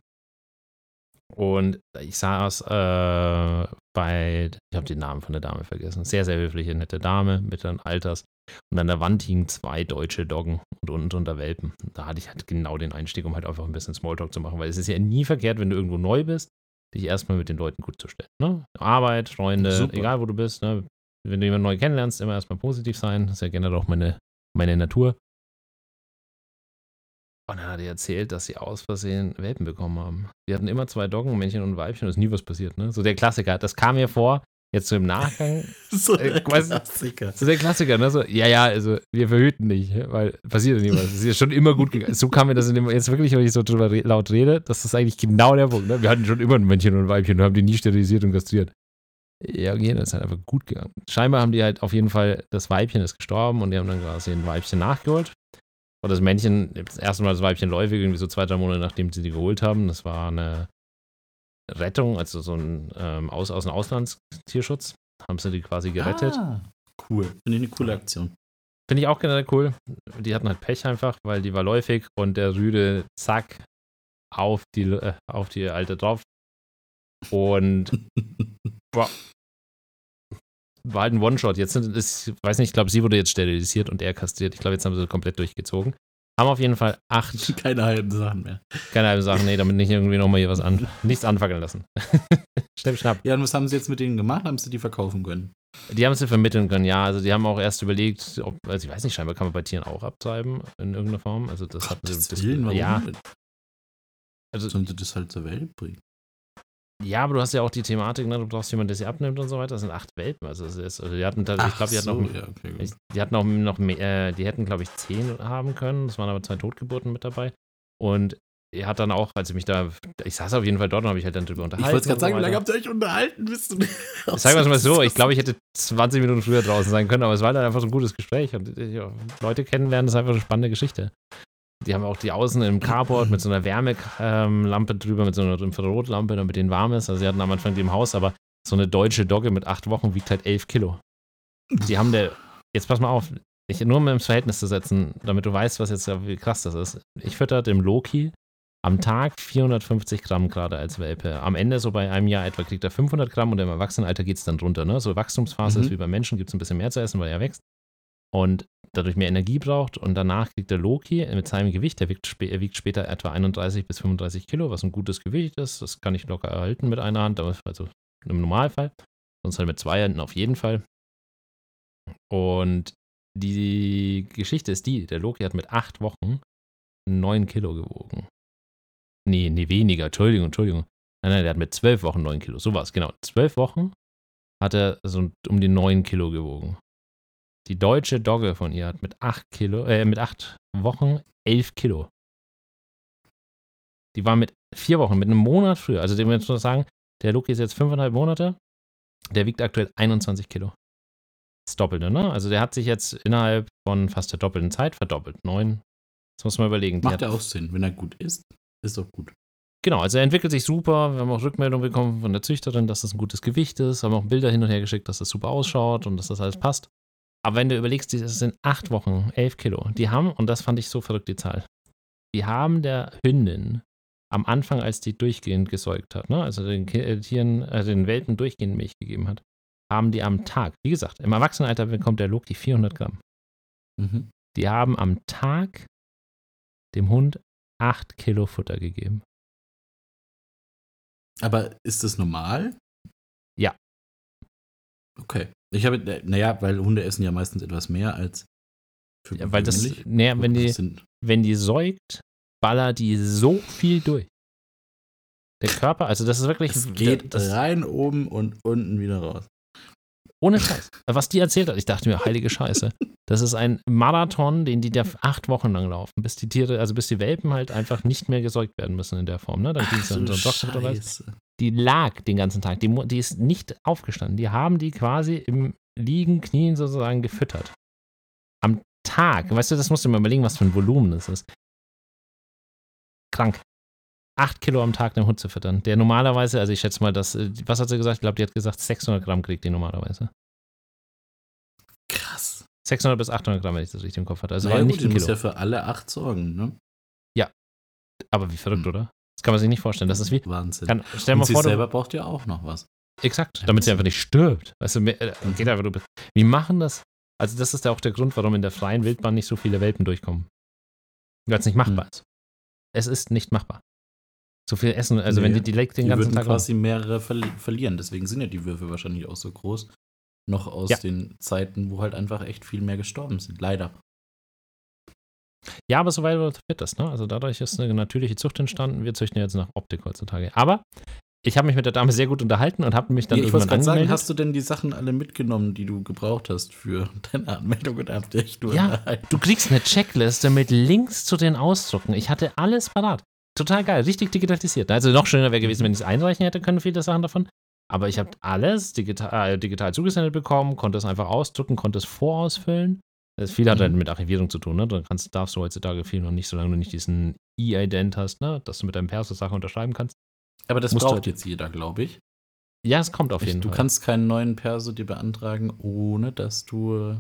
und ich saß bei, ich habe den Namen von der Dame vergessen, sehr, sehr höfliche, nette Dame mittleren Alters und an der Wand hingen 2 deutsche Doggen und unten drunter Welpen. Da hatte ich halt genau den Einstieg, um halt einfach ein bisschen Smalltalk zu machen, weil es ist ja nie verkehrt, wenn du irgendwo neu bist, dich erstmal mit den Leuten gut zu stellen. Ne? Arbeit, Freunde, super. Egal wo du bist, ne? Wenn du jemanden neu kennenlernst, immer erstmal positiv sein, das ist ja generell auch meine Natur. Und dann hat er erzählt, dass sie aus Versehen Welpen bekommen haben. Die hatten immer 2 Doggen, Männchen und ein Weibchen, und ist nie was passiert, ne? So der Klassiker, das kam mir vor, jetzt so im Nachgang. So der Klassiker, ne? So, ja, also wir verhüten nicht, weil passiert nie was. Es ist ja schon immer gut gegangen. So kam mir das in dem, jetzt wirklich, wenn ich so drüber laut rede, das ist eigentlich genau der Punkt, ne? Wir hatten schon immer ein Männchen und ein Weibchen und haben die nie sterilisiert und kastriert. Ja, okay, das ist halt einfach gut gegangen. Scheinbar haben die halt auf jeden Fall, das Weibchen ist gestorben und die haben dann quasi ein Weibchen nachgeholt. Und das Männchen, das erste Mal das Weibchen läufig, irgendwie so 2-3 Monate, nachdem sie die geholt haben. Das war eine Rettung, also so ein aus dem Auslandstierschutz. Haben sie die quasi gerettet. Ah, cool. Finde ich eine coole Aktion. Finde ich auch generell cool. Die hatten halt Pech einfach, weil die war läufig und der Rüde, zack, auf die Alte drauf. Und boah. War halt ein One-Shot. Jetzt ich weiß nicht, ich glaube, sie wurde jetzt sterilisiert und er kastriert. Ich glaube, jetzt haben sie das komplett durchgezogen. Haben auf jeden Fall 8. Keine halben Sachen mehr. Keine halben Sachen, nee, damit nicht irgendwie nochmal hier nichts anfackeln lassen. Schnapp, schnapp. Ja, und was haben sie jetzt mit denen gemacht? Haben sie die verkaufen können? Die haben sie vermitteln können, ja. Also die haben auch erst überlegt, ob, also ich weiß nicht, scheinbar kann man bei Tieren auch abtreiben in irgendeiner Form. Also das hatten sie. Ja. Also sollte das halt zur Welt bringen. Ja, aber du hast ja auch die Thematik, ne? Du brauchst jemanden, der sie abnimmt und so weiter. Das sind 8 Welpen. Also die hatten, ich glaube, die hätten, glaube ich, 10 haben können. Es waren aber 2 Totgeburten mit dabei. Und er hat dann auch, als ich mich da, ich saß auf jeden Fall dort und habe ich halt dann drüber unterhalten. Ich wollte gerade sagen, wie lange habt ihr euch unterhalten? Sagen wir es mal so, ich glaube, ich hätte 20 Minuten früher draußen sein können, aber es war dann einfach so ein gutes Gespräch. Und ja, Leute kennenlernen, das ist einfach eine spannende Geschichte. Die haben auch die Außen im Carport mit so einer Wärmelampe drüber, mit so einer Infrarotlampe, damit denen warm ist. Also sie hatten am Anfang die im Haus, aber so eine deutsche Dogge mit 8 Wochen wiegt halt 11 Kilo. Die haben jetzt pass mal auf, nur um ins Verhältnis zu setzen, damit du weißt, was jetzt, wie krass das ist. Ich fütter dem Loki am Tag 450 Gramm gerade als Welpe. Am Ende, so bei einem Jahr etwa, kriegt er 500 Gramm und im Erwachsenenalter geht es dann runter. Ne? So Wachstumsphase ist wie bei Menschen, gibt es ein bisschen mehr zu essen, weil er wächst. Und dadurch mehr Energie braucht und danach kriegt der Loki mit seinem Gewicht, er wiegt später etwa 31 bis 35 Kilo, was ein gutes Gewicht ist, das kann ich locker erhalten mit einer Hand, also im Normalfall, sonst halt mit 2 Händen auf jeden Fall. Und die Geschichte ist die, der Loki hat mit 8 Wochen 9 Kilo gewogen. Nee, weniger, Entschuldigung. Nein, der hat mit 12 Wochen 9 Kilo, so war es, genau. 12 Wochen hat er so um die 9 Kilo gewogen. Die deutsche Dogge von ihr hat mit 8 Wochen 11 Kilo. Die war mit 4 Wochen, mit einem Monat früher. Also, dem wir jetzt nur sagen, der Loki ist jetzt 5,5 Monate. Der wiegt aktuell 21 Kilo. Das Doppelte, ne? Also, der hat sich jetzt innerhalb von fast der doppelten Zeit verdoppelt. 9. Das muss man überlegen. Macht ja auch Sinn. Wenn er gut ist, ist doch gut. Genau, also er entwickelt sich super. Wir haben auch Rückmeldungen bekommen von der Züchterin, dass das ein gutes Gewicht ist. Haben auch Bilder hin und her geschickt, dass das super ausschaut und dass das alles passt. Aber wenn du überlegst, das sind 8 Wochen, 11 Kilo. Die haben, und das fand ich so verrückt, die Zahl, die haben der Hündin am Anfang, als die durchgehend gesäugt hat, ne? Also den Tieren, den Welpen durchgehend Milch gegeben hat, haben die am Tag, wie gesagt, im Erwachsenenalter bekommt der Loki 400 Gramm. Mhm. Die haben am Tag dem Hund 8 Kilo Futter gegeben. Aber ist das normal? Ja. Okay. Ich habe, weil Hunde essen ja meistens etwas mehr als für männlich. Wenn die säugt, ballert die so viel durch. Der Körper, also das ist wirklich... Es geht rein oben und unten wieder raus. Ohne Scheiß. Was die erzählt hat, ich dachte mir, heilige Scheiße. Das ist ein Marathon, den die da 8 Wochen lang laufen, bis die Welpen halt einfach nicht mehr gesäugt werden müssen in der Form. Ne? Dann ging es dann so Scheiße. Die lag den ganzen Tag, die ist nicht aufgestanden. Die haben die quasi im Liegen, Knien sozusagen gefüttert. Am Tag. Weißt du, das musst du mir überlegen, was für ein Volumen das ist. Krank. 8 Kilo am Tag einen Hund zu füttern. Der normalerweise, also ich schätze mal, dass, was hat sie gesagt? Ich glaube, die hat gesagt, 600 Gramm kriegt die normalerweise. Krass. 600 bis 800 Gramm, wenn ich das richtig im Kopf hatte. Also naja, nicht gut, ein Kilo. Du musst ja für alle 8 sorgen, ne? Ja. Aber wie verrückt, oder? Das kann man sich nicht vorstellen. Das ist wie Wahnsinn. Und sie selber braucht ja auch noch was. Exakt, damit sie einfach nicht stirbt. Weißt du, geht einfach, du bist. Wie machen das? Also das ist ja auch der Grund, warum in der freien Wildbahn nicht so viele Welpen durchkommen. Weil es nicht machbar ist. Es ist nicht machbar. So viel Essen, also nee, wenn die direkt den ganzen Tag... Die würden quasi mehrere verlieren, deswegen sind ja die Würfe wahrscheinlich auch so groß. Noch aus den Zeiten, wo halt einfach echt viel mehr gestorben sind, leider. Ja, aber so weit wird das, ne? Also dadurch ist eine natürliche Zucht entstanden. Wir züchten jetzt nach Optik heutzutage. Aber ich habe mich mit der Dame sehr gut unterhalten und habe mich dann irgendwann angemeldet. Ich wollte gerade sagen, hast du denn die Sachen alle mitgenommen, die du gebraucht hast für deine Anmeldung und hast dich nur unterhalten? Ja, du kriegst eine Checkliste mit Links zu den Ausdrucken. Ich hatte alles parat. Total geil, richtig digitalisiert. Also noch schöner wäre gewesen, wenn ich es einreichen hätte können, viele Sachen davon. Aber ich habe alles digital zugesendet bekommen, konnte es einfach ausdrucken, konnte es vorausfüllen. Das viel hat halt mit Archivierung zu tun, ne? Dann darfst du heutzutage viel noch nicht, solange du nicht diesen E-Ident hast, ne? Dass du mit deinem Perso Sache unterschreiben kannst. Aber das braucht jetzt jeder, glaube ich. Ja, es kommt auf jeden Fall. Du kannst keinen neuen Perso dir beantragen, ohne dass du...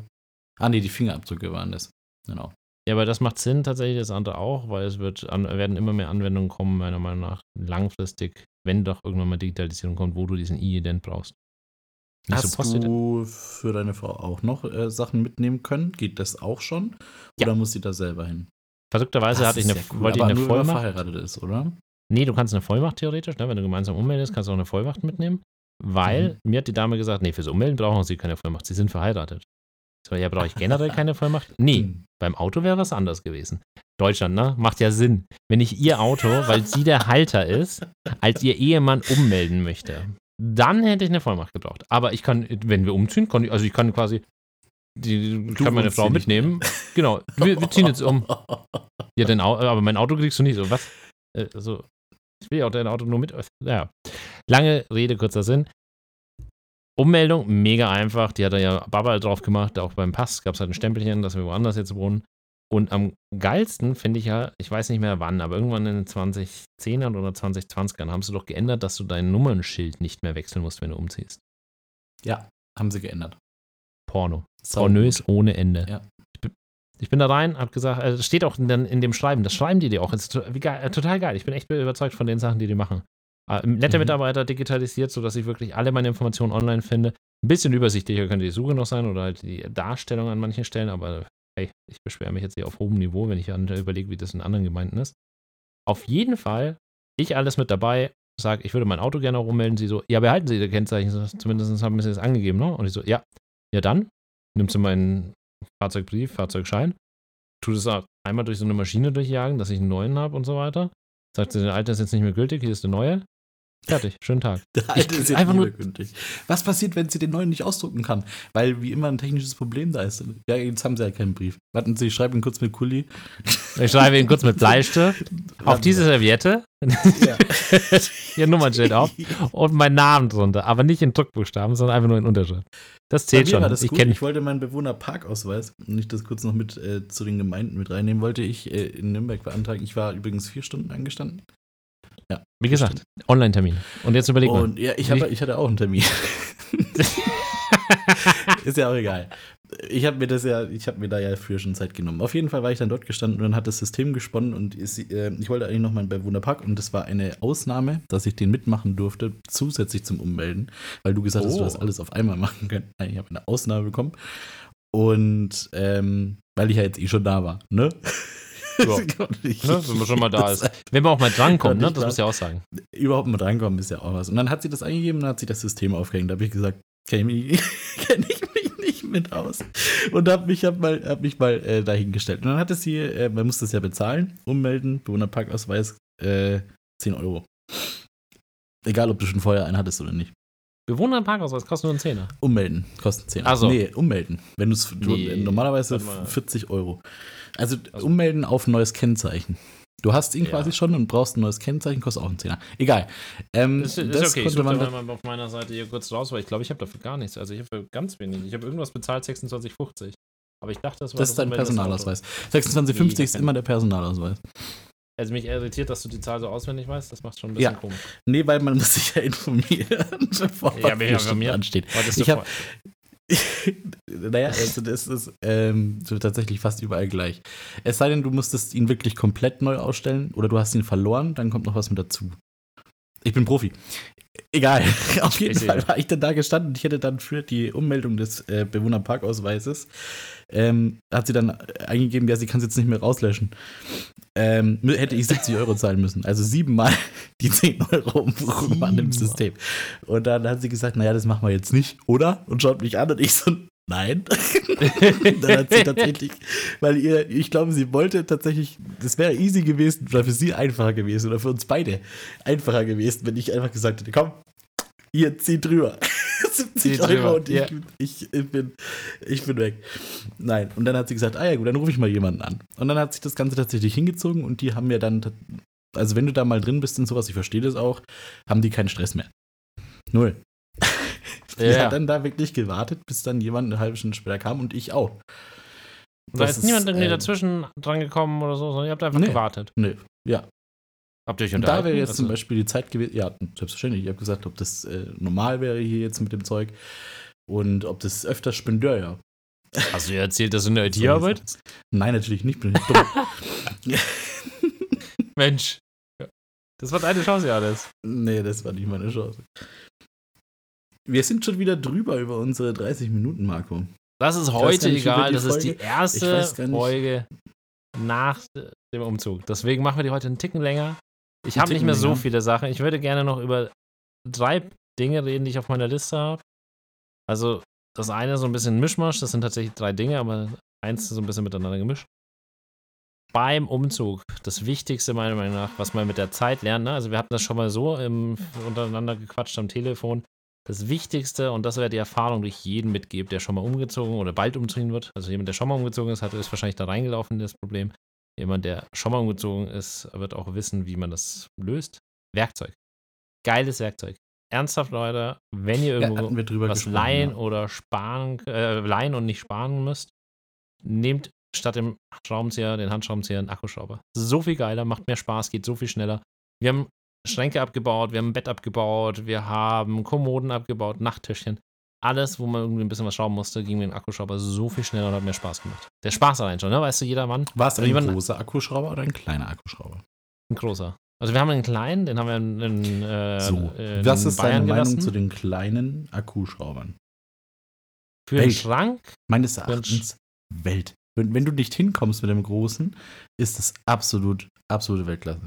Ah nee, die Fingerabdrücke waren das. Genau. Ja, aber das macht Sinn, tatsächlich das andere auch, weil es werden immer mehr Anwendungen kommen, meiner Meinung nach, langfristig, wenn doch irgendwann mal Digitalisierung kommt, wo du diesen E-Ident brauchst. Hast du für deine Frau auch noch Sachen mitnehmen können? Geht das auch schon? Ja. Oder muss sie da selber hin? Verrückterweise wollte ich eine Vollmacht. Wenn man verheiratet ist, oder? Nee, du kannst eine Vollmacht theoretisch, ne? Wenn du gemeinsam ummeldest, kannst du auch eine Vollmacht mitnehmen, weil mir hat die Dame gesagt, nee, fürs Ummelden brauchen sie keine Vollmacht, sie sind verheiratet. So, ja, brauche ich generell keine Vollmacht? Nee, beim Auto wäre was anders gewesen. Deutschland, ne? Macht ja Sinn. Wenn ich ihr Auto, weil sie der Halter ist, als ihr Ehemann ummelden möchte, dann hätte ich eine Vollmacht gebraucht. Aber ich kann, wenn wir umziehen, kann ich quasi, kann meine Frau mitnehmen. Genau, wir ziehen jetzt um. Ja, aber mein Auto kriegst du nicht. So, was? Also, ich will ja auch dein Auto nur mit. Ja. Lange Rede, kurzer Sinn. Ummeldung, mega einfach. Die hat er ja Baba drauf gemacht. Auch beim Pass gab es halt ein Stempelchen, dass wir woanders jetzt wohnen. Und am geilsten finde ich ja, ich weiß nicht mehr wann, aber irgendwann in den 2010ern oder 2020ern haben sie doch geändert, dass du dein Nummernschild nicht mehr wechseln musst, wenn du umziehst. Ja, haben sie geändert. Porno. Pornös ohne Ende. Ja. Ich bin da rein, hab gesagt, also steht auch dann in dem Schreiben, das schreiben die dir auch. Ist total geil. Ich bin echt überzeugt von den Sachen, die machen. Netter Mitarbeiter, digitalisiert, sodass ich wirklich alle meine Informationen online finde. Ein bisschen übersichtlicher könnte die Suche noch sein oder halt die Darstellung an manchen Stellen, aber hey, ich beschwere mich jetzt hier auf hohem Niveau, wenn ich überlege, wie das in anderen Gemeinden ist. Auf jeden Fall, ich alles mit dabei, sage, ich würde mein Auto gerne auch ummelden. Sie so, ja, behalten Sie Ihr Kennzeichen, zumindest haben Sie es angegeben, ne? Und ich so, ja dann, nimmst du meinen Fahrzeugbrief, Fahrzeugschein, tut es einmal durch so eine Maschine durchjagen, dass ich einen neuen habe und so weiter. Sagt sie, der alte ist jetzt nicht mehr gültig, hier ist der neue. Fertig, schönen Tag. Der alte ist jetzt übergültig. Was passiert, wenn sie den neuen nicht ausdrucken kann? Weil wie immer ein technisches Problem da ist. Ja, jetzt haben sie ja keinen Brief. Warten Sie, ich schreibe ihn kurz mit Kuli. Ich schreibe ihn kurz mit Bleistift. Auf diese Serviette. Ja. Ihr Nummernschild auf. Und meinen Namen drunter. Aber nicht in Druckbuchstaben, sondern einfach nur in Unterschrift. Das zählt schon. Das ich wollte meinen Bewohnerparkausweis, wenn ich das kurz noch mit zu den Gemeinden mit reinnehmen wollte, ich in Nürnberg beantragen. Ich war übrigens 4 Stunden angestanden. Ja, wie gesagt, Online-Termin. Und jetzt überleg mal. Ja, ich hatte auch einen Termin. Ist ja auch egal. Ich habe mir da ja für schon Zeit genommen. Auf jeden Fall war ich dann dort gestanden und dann hat das System gesponnen und ich wollte eigentlich noch mal bei Wunderpark und das war eine Ausnahme, dass ich den mitmachen durfte, zusätzlich zum Ummelden, weil du gesagt hast, du hast alles auf einmal machen können. Nein, ich habe eine Ausnahme bekommen und weil ich ja jetzt schon da war, ne? Ja. Ne, wenn man schon mal da ist. Wenn man auch mal drankommt, ne? Das muss ich auch sagen. Überhaupt mal drankommen ist ja auch was. Und dann hat sie das eingegeben, dann hat sie das System aufgehängt. Da habe ich gesagt, kenne ich mich nicht mit aus. Und habe mich mal dahingestellt. Und dann hatte sie, man muss das ja bezahlen, ummelden, Bewohnerparkausweis, 10 Euro. Egal, ob du schon vorher einen hattest oder nicht. Bewohnerparkausweis kostet nur einen Zehner. Ummelden, kostet 10 Euro. Also. Nee, ummelden. Wenn normalerweise 40 Euro. Also ummelden auf ein neues Kennzeichen. Du hast ihn quasi schon und brauchst ein neues Kennzeichen, kostet auch einen Zehner. Egal. Das ist okay, ich suche mal auf meiner Seite hier kurz raus, weil ich glaube, ich habe dafür gar nichts. Also ich habe ganz wenig. Ich habe irgendwas bezahlt, 26,50. Aber ich dachte, das war... Das ist dein Personalausweis. 26,50 ist immer der Personalausweis. Also mich irritiert, dass du die Zahl so auswendig weißt. Das macht schon ein bisschen komisch. Nee, weil man muss sich ja informieren, bevor was ansteht. Ich habe... Naja, also das ist so tatsächlich fast überall gleich. Es sei denn, du musstest ihn wirklich komplett neu ausstellen oder du hast ihn verloren, dann kommt noch was mit dazu. Ich bin Profi. Egal, auf jeden Fall war ich dann da gestanden. Ich hätte dann für die Ummeldung des Bewohnerparkausweises, hat sie dann eingegeben, ja, sie kann es jetzt nicht mehr rauslöschen. Hätte ich 70 Euro zahlen müssen. Also 7-mal die 10 Euro Umbuchung an dem System. Und dann hat sie gesagt, naja, das machen wir jetzt nicht, oder? Und schaut mich an und ich so, nein. Dann hat sie tatsächlich, weil ihr, ich glaube, sie wollte tatsächlich, das wäre easy gewesen, oder für sie einfacher gewesen, oder für uns beide einfacher gewesen, wenn ich einfach gesagt hätte, komm, hier, zieh drüber. 70 Euro und ich bin weg. Nein, und dann hat sie gesagt, ah ja gut, dann rufe ich mal jemanden an. Und dann hat sich das Ganze tatsächlich hingezogen und die haben mir dann, also wenn du da mal drin bist in sowas, ich verstehe das auch, haben die keinen Stress mehr. Null. Die hat dann da wirklich gewartet, bis dann jemand eine halbe Stunde später kam und ich auch. Da ist niemand irgendwie dazwischen dran gekommen oder so, sondern ihr habt einfach gewartet. Nee, ja. Habt ihr euch unterhalten? Da wäre jetzt zum Beispiel die Zeit gewesen, ja, selbstverständlich. Ich habe gesagt, ob das normal wäre hier jetzt mit dem Zeug und ob das öfter spendeur, ja. Hast du ja erzählt, dass du in der IT arbeitest? Nein, natürlich nicht, bin ich dumm. Mensch, das war deine Chance, alles. Nee, das war nicht meine Chance. Wir sind schon wieder drüber über unsere 30 Minuten, Marco. Das ist heute egal, das ist die erste Folge nach dem Umzug. Deswegen machen wir die heute einen Ticken länger. Ich habe nicht mehr so viele Sachen. Ich würde gerne noch über 3 Dinge reden, die ich auf meiner Liste habe. Also das eine ist so ein bisschen Mischmasch, das sind tatsächlich 3 Dinge, aber eins ist so ein bisschen miteinander gemischt. Beim Umzug, das Wichtigste meiner Meinung nach, was man mit der Zeit lernt, ne? Also wir hatten das schon mal so untereinander gequatscht am Telefon. Das Wichtigste, und das wäre die Erfahrung, die ich jedem mitgebe, der schon mal umgezogen oder bald umziehen wird. Also jemand, der schon mal umgezogen ist, hat ist wahrscheinlich da reingelaufen, das Problem. Jemand, der schon mal umgezogen ist, wird auch wissen, wie man das löst. Werkzeug. Geiles Werkzeug. Ernsthaft, Leute, wenn ihr irgendwo was leihen oder sparen, leihen und nicht sparen müsst, nehmt statt dem Schraubenzieher, den Handschraubenzieher, einen Akkuschrauber. So viel geiler, macht mehr Spaß, geht so viel schneller. Wir haben Schränke abgebaut, wir haben ein Bett abgebaut, wir haben Kommoden abgebaut, Nachttischchen. Alles, wo man irgendwie ein bisschen was schrauben musste, ging mit dem Akkuschrauber so viel schneller und hat mehr Spaß gemacht. Der Spaß allein schon, ne? Weißt du, jeder Mann. War es ein großer Akkuschrauber oder ein kleiner Akkuschrauber? Ein großer. Also wir haben einen kleinen, den haben wir in das ist Bayern deine gelassen. Meinung zu den kleinen Akkuschraubern? Für Welt. Den Schrank? Meines Erachtens Welt. Wenn du nicht hinkommst mit dem großen, ist das absolute Weltklasse.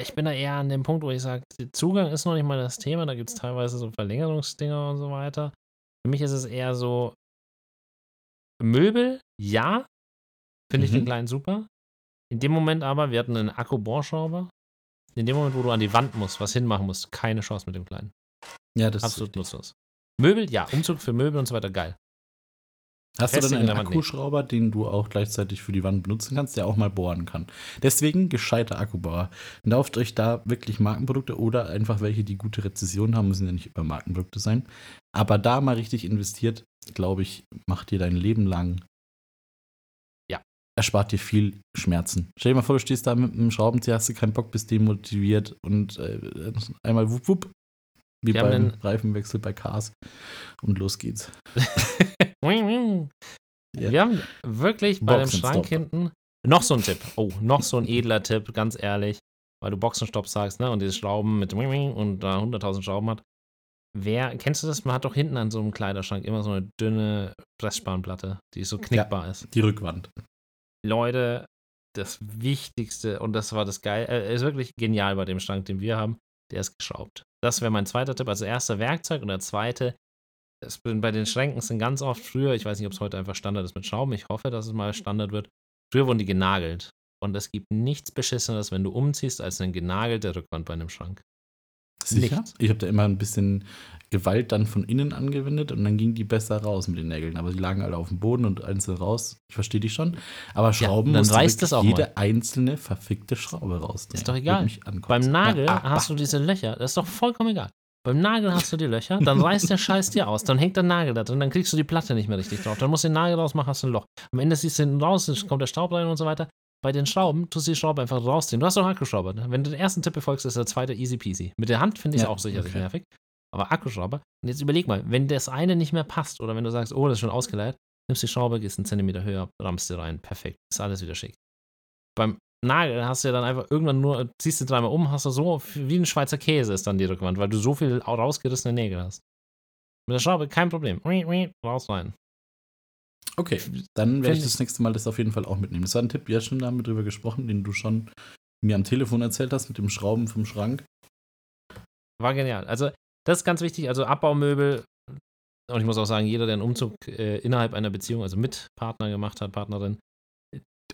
Ich bin da eher an dem Punkt, wo ich sage, Zugang ist noch nicht mal das Thema, da gibt es teilweise so Verlängerungsdinger und so weiter. Für mich ist es eher so Möbel, ja, finde ich den kleinen super. In dem Moment aber, wir hatten einen Akku-Bohrschrauber, in dem Moment, wo du an die Wand musst, was hinmachen musst, keine Chance mit dem kleinen. Ja, das absolut ist nutzlos. Möbel, ja, Umzug für Möbel und so weiter, geil. Hast du dann einen Akkuschrauber, den du auch gleichzeitig für die Wand benutzen kannst, der auch mal bohren kann. Deswegen gescheiter Akkubauer. Lauft euch da wirklich Markenprodukte oder einfach welche, die gute Rezession haben, müssen ja nicht über Markenprodukte sein. Aber da mal richtig investiert, glaube ich, macht dir dein Leben lang. Ja. Erspart dir viel Schmerzen. Stell dir mal vor, du stehst da mit einem Schraubenzieher, hast du keinen Bock, bist demotiviert und einmal wupp, wupp. Wie beim Reifenwechsel bei Cars. Und los geht's. Wir haben wirklich bei dem Schrank hinten noch so einen Tipp. Oh, noch so ein edler Tipp, ganz ehrlich. Weil du Boxenstopp sagst, ne? Und diese Schrauben mit und da 100.000 Schrauben hat. Kennst du das? Man hat doch hinten an so einem Kleiderschrank immer so eine dünne Pressspanplatte, die so knickbar ist. Die Rückwand. Leute, das Wichtigste, und das war das Geil, ist wirklich genial bei dem Schrank, den wir haben, der ist geschraubt. Das wäre mein zweiter Tipp. Also erster Werkzeug und der zweite, bei den Schränken sind ganz oft früher, ich weiß nicht, ob es heute einfach Standard ist mit Schrauben, ich hoffe, dass es mal Standard wird, früher wurden die genagelt. Und es gibt nichts Beschisseneres, wenn du umziehst, als eine genagelte Rückwand bei einem Schrank. Sicher? Nichts. Ich habe da immer ein bisschen Gewalt dann von innen angewendet und dann ging die besser raus mit den Nägeln. Aber die lagen alle auf dem Boden und einzeln raus. Ich verstehe dich schon. Aber Schrauben dann reißt das auch jede mal. Einzelne verfickte Schraube raus. Ist doch egal. Beim Nagel hast du diese Löcher. Das ist doch vollkommen egal. Beim Nagel hast du die Löcher, dann reißt der Scheiß dir aus, dann hängt der Nagel da drin, dann kriegst du die Platte nicht mehr richtig drauf, dann musst du den Nagel rausmachen, hast du ein Loch. Am Ende siehst du hinten raus, kommt der Staub rein und so weiter. Bei den Schrauben tust du die Schraube einfach rausziehen. Du hast doch einen Akkuschrauber. Ne? Wenn du den ersten Tipp befolgst, ist der zweite easy peasy. Mit der Hand finde ich es auch sicherlich nervig. Aber Akkuschrauber. Und jetzt überleg mal, wenn das eine nicht mehr passt oder wenn du sagst, oh, das ist schon ausgeleiert, nimmst die Schraube, gehst einen Zentimeter höher, rammst dir rein. Perfekt. Ist alles wieder schick. Beim Nagel hast du ja dann einfach irgendwann nur, ziehst du dreimal um, hast du so wie ein Schweizer Käse ist dann die Rückwand, weil du so viel rausgerissene Nägel hast. Mit der Schraube kein Problem. Raus rein. Okay, dann werde ich das nächste Mal das auf jeden Fall auch mitnehmen. Das war ein Tipp, ja, schon, da haben wir drüber gesprochen, den du schon mir am Telefon erzählt hast, mit dem Schrauben vom Schrank. War genial. Also, das ist ganz wichtig. Also, Abbaumöbel, und ich muss auch sagen, jeder, der einen Umzug innerhalb einer Beziehung, also mit Partner gemacht hat, Partnerin,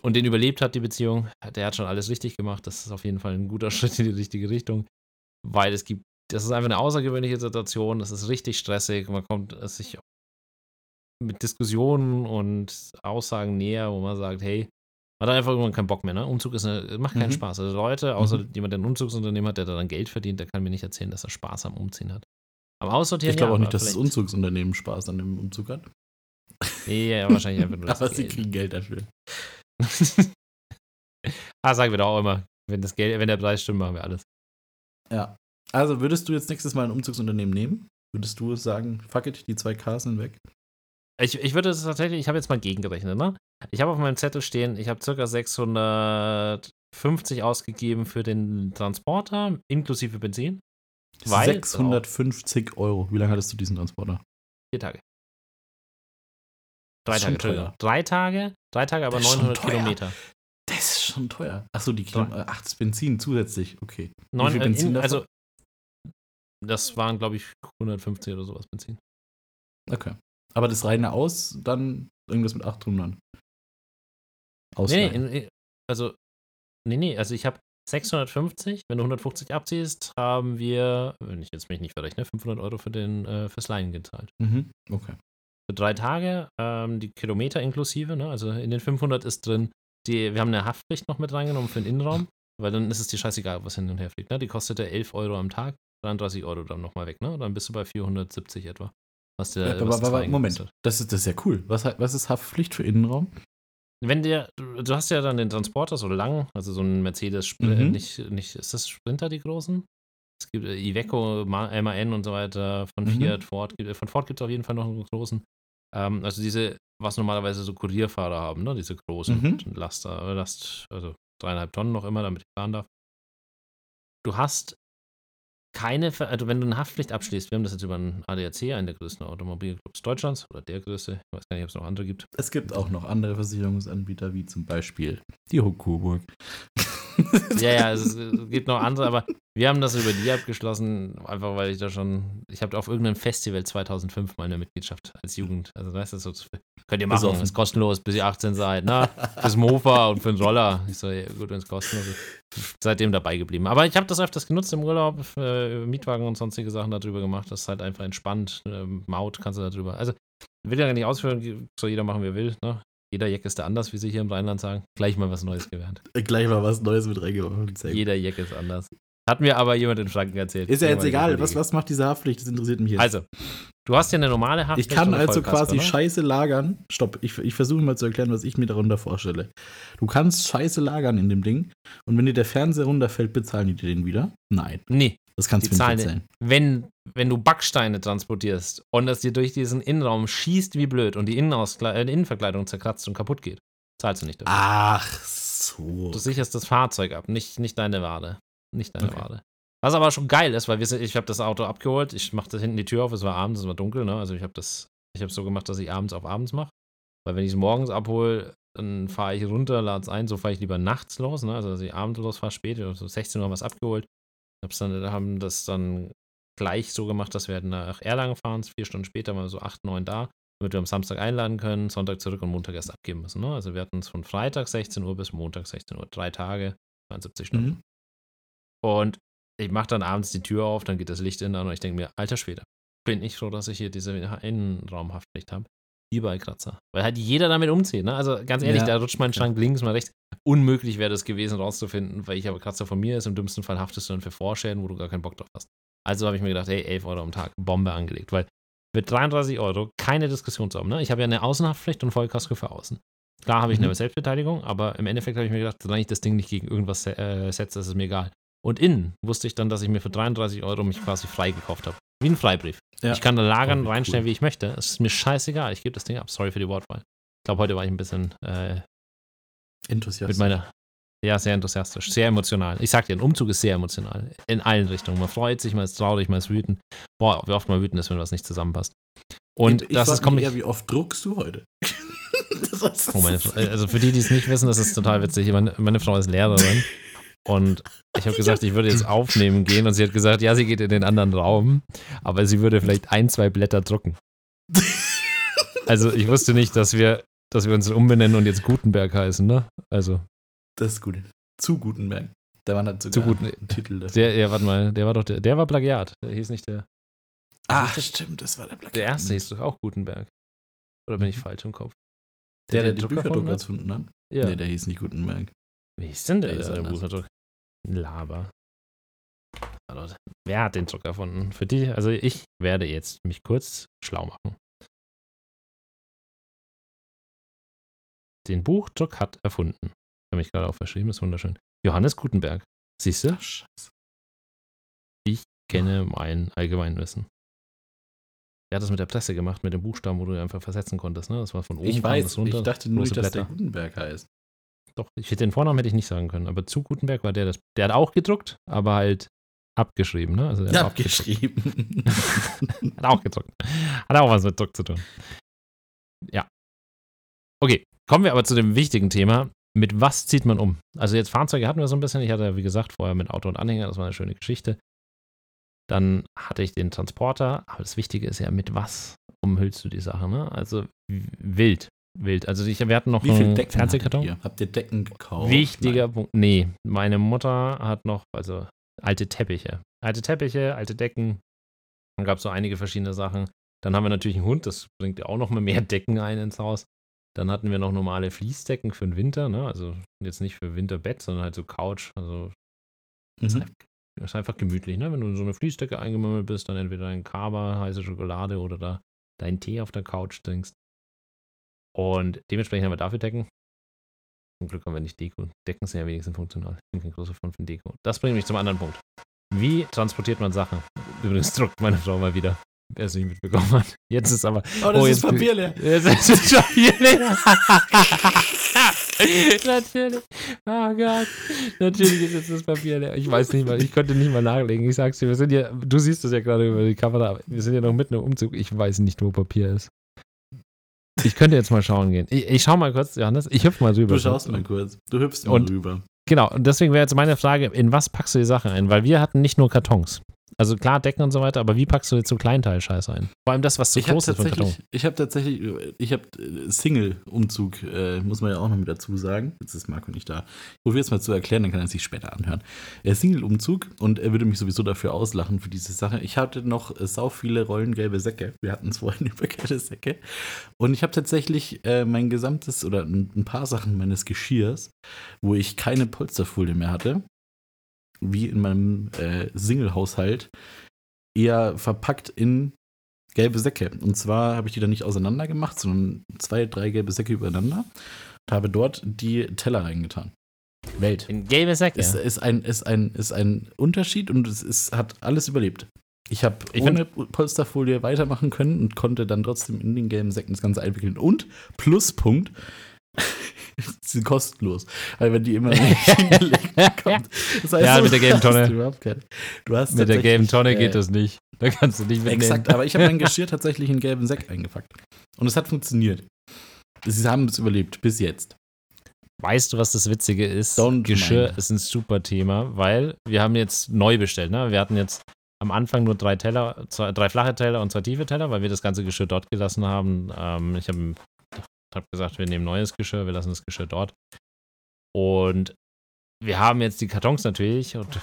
und den überlebt hat, die Beziehung, der hat schon alles richtig gemacht. Das ist auf jeden Fall ein guter Schritt in die richtige Richtung, weil es gibt, das ist einfach eine außergewöhnliche Situation, das ist richtig stressig, man kommt sich mit Diskussionen und Aussagen näher, wo man sagt, hey, man hat einfach irgendwann keinen Bock mehr, ne? Umzug ist macht keinen Spaß. Also Leute, außer jemand, der ein Umzugsunternehmen hat, der da dann Geld verdient, der kann mir nicht erzählen, dass er Spaß am Umziehen hat. Aber aussortieren, ich glaube auch nicht, dass das Umzugsunternehmen Spaß an dem Umzug hat. Ja, wahrscheinlich einfach nur das Geld. Aber sie kriegen Geld dafür. Sagen wir doch auch immer, wenn der Preis stimmt, machen wir alles. Ja. Also würdest du jetzt nächstes Mal ein Umzugsunternehmen nehmen? Würdest du sagen, fuck it, die 2 Ks sind weg? Ich würde es tatsächlich, ich habe jetzt mal gegengerechnet, ne? Ich habe auf meinem Zettel stehen, ich habe ca. 650 ausgegeben für den Transporter, inklusive Benzin. 650 Euro. Wie lange hattest du diesen Transporter? 4 Tage. 3 Tage. 3 Tage, aber 900 Kilometer. Das ist schon teuer. Achso, die Kilometer. Ach, das Benzin zusätzlich, okay. Wie viel Benzin davon? Das waren, glaube ich, 150 oder sowas Benzin. Okay. Aber das reine Aus, dann irgendwas mit 800. Also ich habe 650, wenn du 150 abziehst, haben wir, wenn ich jetzt mich nicht verrechne, 500 Euro fürs Leihen gezahlt. Mhm. Okay. Für 3 Tage, die Kilometer inklusive, ne? Also in den 500 ist drin, wir haben eine Haftpflicht noch mit reingenommen für den Innenraum, weil dann ist es dir scheißegal, was hin und her fliegt, ne? Die kostet ja 11 Euro am Tag, 33 Euro dann nochmal weg, ne? Und dann bist du bei 470 etwa. Aber Moment, das ist ja cool. Was ist Haftpflicht für Innenraum? Du hast ja dann den Transporter so lang, also so ein Mercedes, nicht, ist das Sprinter, die großen? Es gibt Iveco, MAN und so weiter, von Fiat, Ford. Von Ford gibt es auf jeden Fall noch einen großen. Also diese, was normalerweise so Kurierfahrer haben, ne? Diese großen Laster, also 3,5 Tonnen noch immer, damit ich fahren darf. Du hast also wenn du eine Haftpflicht abschließt, wir haben das jetzt über einen ADAC, einen der größten Automobilclubs Deutschlands, oder der größte, ich weiß gar nicht, ob es noch andere gibt. Es gibt auch noch andere Versicherungsanbieter, wie zum Beispiel die Coburg. Ja, es gibt noch andere, aber wir haben das über die abgeschlossen, einfach weil ich habe auf irgendeinem Festival 2005 meine Mitgliedschaft als Jugend, also weißt du, so könnt ihr machen, ist kostenlos, bis ihr 18 seid, ne? Fürs Mofa und für den Roller. Ich so, ja, gut, wenn es kostenlos ist. Seitdem dabei geblieben. Aber ich habe das öfters genutzt im Urlaub, Mietwagen und sonstige Sachen darüber gemacht, das ist halt einfach entspannt, Maut kannst du darüber, also will ja gar nicht ausführen, soll jeder machen, wie er will, ne? Jeder Jack ist da anders, wie sie hier im Rheinland sagen. Gleich mal was Neues gelernt. Gleich mal was Neues mit reingeworfen. Jeder Jack ist anders. Hat mir aber jemand in Franken erzählt. Ist ja jetzt egal. Was macht diese Haftpflicht? Das interessiert mich jetzt. Also, du hast ja eine normale Haftpflicht. Ich kann also quasi Scheiße lagern. Stopp, ich versuche mal zu erklären, was ich mir darunter vorstelle. Du kannst Scheiße lagern in dem Ding. Und wenn dir der Fernseher runterfällt, bezahlen die dir den wieder? Nein. Nee. Das kannst du nicht bezahlen. Wenn du Backsteine transportierst und das dir durch diesen Innenraum schießt wie blöd und die Innenverkleidung zerkratzt und kaputt geht, zahlst du nicht dafür. Ach so. Du sicherst das Fahrzeug ab, nicht deine Ware. Ware. Was aber schon geil ist, weil ich habe das Auto abgeholt, ich mache das hinten die Tür auf, es war abends, es war dunkel, ne? Also ich habe so gemacht, dass ich abends auf abends mache. Weil wenn ich es morgens abhole, dann fahre ich runter, lade es ein, so fahre ich lieber nachts los, ne? Also dass ich abends los fahre, spät, so 16 Uhr haben wir es abgeholt. Haben das dann gleich so gemacht, dass wir nach Erlangen fahren, 4 Stunden später waren wir so 8, 9 da, damit wir am Samstag einladen können, Sonntag zurück und Montag erst abgeben müssen. Ne? Also wir hatten es von Freitag 16 Uhr bis Montag 16 Uhr, 3 Tage, 72 Stunden. Und ich mache dann abends die Tür auf, dann geht das Licht in an und ich denke mir, alter Schwede, bin ich froh, dass ich hier diese Innenraumhaftpflicht habe. Überall Kratzer. Weil halt jeder damit umzieht. Ne? Also ganz ehrlich, da rutscht mein Schrank links, mal rechts. Unmöglich wäre das gewesen, rauszufinden, weil ich aber Kratzer von mir ist. Im dümmsten Fall haftest du dann für Vorschäden, wo du gar keinen Bock drauf hast. Also habe ich mir gedacht, ey, 11 Euro am Tag, Bombe angelegt, weil für 33 Euro keine Diskussionsraum, ne? Ich habe ja eine Außenhaftpflicht und Vollkasko für außen. Klar habe ich eine Selbstbeteiligung, aber im Endeffekt habe ich mir gedacht, solange ich das Ding nicht gegen irgendwas setze, ist es mir egal. Und innen wusste ich dann, dass ich mir für 33 Euro mich quasi frei gekauft habe. Wie ein Freibrief. Ja. Ich kann da lagern, reinstellen, wie ich möchte. Es ist mir scheißegal, ich gebe das Ding ab. Sorry für die Wortwahl. Ich glaube, heute war ich ein bisschen enthusiastisch. Ja, sehr enthusiastisch, sehr emotional. Ich sag dir, ein Umzug ist sehr emotional. In allen Richtungen. Man freut sich, man ist traurig, man ist wütend. Boah, wie oft man wütend ist, wenn was nicht zusammenpasst. Und ich das kommt nicht. Wie oft druckst du heute? Oh, also für die, die es nicht wissen, das ist total witzig. Meine Frau ist Lehrerin. Und ich habe gesagt, ich würde jetzt aufnehmen gehen. Und sie hat gesagt, ja, sie geht in den anderen Raum. Aber sie würde vielleicht 1-2 Blätter drucken. Also ich wusste nicht, dass wir uns umbenennen und jetzt Gutenberg heißen, ne? Also. Das ist gut. Zu Gutenberg. Da war dann sogar ein Titel dafür. Ja, warte mal, der war Plagiat. Der hieß nicht der. Ach, stimmt, das war der Plagiat. Der erste hieß doch auch Gutenberg. Oder bin ich falsch im Kopf? Der die Bücherdrucker erfunden hat? Ja. Nee, der hieß nicht Gutenberg. Wie hieß denn der Buchdruck? Laber. Also, wer hat den Druck erfunden? Für die, also ich werde jetzt mich kurz schlau machen. Den Buchdruck hat erfunden. Habe mich gerade auch verschrieben, ist wunderschön. Johannes Gutenberg. Siehst du? Scheiße. Ich kenne mein Allgemeinwissen. Der hat das mit der Presse gemacht, mit dem Buchstaben, wo du einfach versetzen konntest, ne? Das war von oben runter. Ich weiß, runter, ich dachte nur, dass der Gutenberg heißt. Doch, den Vornamen hätte ich nicht sagen können, aber zu Gutenberg war der hat auch gedruckt, aber halt abgeschrieben, ne? Also der hat abgeschrieben. Hat auch gedruckt. Hat auch was mit Druck zu tun. Ja. Okay, kommen wir aber zu dem wichtigen Thema. Mit was zieht man um? Also jetzt Fahrzeuge hatten wir so ein bisschen. Ich hatte, wie gesagt, vorher mit Auto und Anhänger. Das war eine schöne Geschichte. Dann hatte ich den Transporter. Aber das Wichtige ist ja, mit was umhüllst du die Sache, ne? Also wild. Also wir hatten noch einen Fernsehkarton. Habt ihr Decken gekauft? Wichtiger Punkt. Nee, meine Mutter hat noch, also alte Teppiche, alte Decken. Dann gab es so einige verschiedene Sachen. Dann haben wir natürlich einen Hund. Das bringt ja auch noch mal mehr Decken ein ins Haus. Dann hatten wir noch normale Fließdecken für den Winter, ne? Also jetzt nicht für Winterbett, sondern halt so Couch. Also ist einfach gemütlich, ne? Wenn du in so eine Fließdecke eingemummelt bist, dann entweder ein Kaba, heiße Schokolade oder da deinen Tee auf der Couch trinkst. Und dementsprechend haben wir dafür Decken. Zum Glück haben wir nicht Deko. Decken sind ja wenigstens funktional. Ich bin kein großer Fan von Deko. Das bringt mich zum anderen Punkt. Wie transportiert man Sachen? Übrigens druckt meine Frau mal wieder. Wer es nicht mitbekommen hat. Jetzt ist aber... Oh, jetzt ist Papier leer. Jetzt ist Papier leer. Natürlich. Oh Gott. Natürlich ist jetzt das Papier leer. Ich weiß nicht mal, ich konnte nicht mal nachlegen. Ich sag's dir, wir sind ja... Du siehst das ja gerade über die Kamera, aber wir sind ja noch mitten im Umzug. Ich weiß nicht, wo Papier ist. Ich könnte jetzt mal schauen gehen. Ich schau mal kurz, Johannes. Ich hüpf mal rüber. Du schaust mal kurz. Du hüpfst mal rüber. Genau. Und deswegen wäre jetzt meine Frage, in was packst du die Sachen ein? Weil wir hatten nicht nur Kartons. Also klar, Decken und so weiter, aber wie packst du jetzt so Kleinteil-Scheiß ein? Vor allem das, was zu groß ist von Karton. Ich habe Single-Umzug, muss man ja auch noch mit dazu sagen. Jetzt ist Marco nicht da. Ich probiere es mal zu erklären, dann kann er sich später anhören. Single-Umzug, und er würde mich sowieso dafür auslachen für diese Sache. Ich hatte noch sau viele rollengelbe Säcke. Wir hatten es vorhin über gelbe Säcke. Und ich habe tatsächlich mein gesamtes oder ein paar Sachen meines Geschirrs, wo ich keine Polsterfolie mehr hatte, wie in meinem Single-Haushalt, eher verpackt in gelbe Säcke. Und zwar habe ich die dann nicht auseinander gemacht, sondern 2, 3 gelbe Säcke übereinander und habe dort die Teller reingetan. Welt. In gelbe Säcke? Ist ein Unterschied, und hat alles überlebt. Ich habe ohne Polsterfolie weitermachen können und konnte dann trotzdem in den gelben Säcken das Ganze einwickeln. Und Pluspunkt, sie sind kostenlos, weil wenn die immer nicht hingelegt kommt. Das heißt, ja, mit der gelben Tonne. Mit der gelben Tonne geht das nicht. Da kannst du nicht mitnehmen. Exakt, aber ich habe mein Geschirr tatsächlich in einen gelben Sack eingepackt. Und es hat funktioniert. Sie haben es überlebt, bis jetzt. Weißt du, was das Witzige ist? Geschirr ist ein super Thema, weil wir haben jetzt neu bestellt, ne? Wir hatten jetzt am Anfang nur 3 flache Teller und 2 tiefe Teller, weil wir das ganze Geschirr dort gelassen haben. Ich habe gesagt, wir nehmen neues Geschirr, wir lassen das Geschirr dort. Und wir haben jetzt die Kartons natürlich und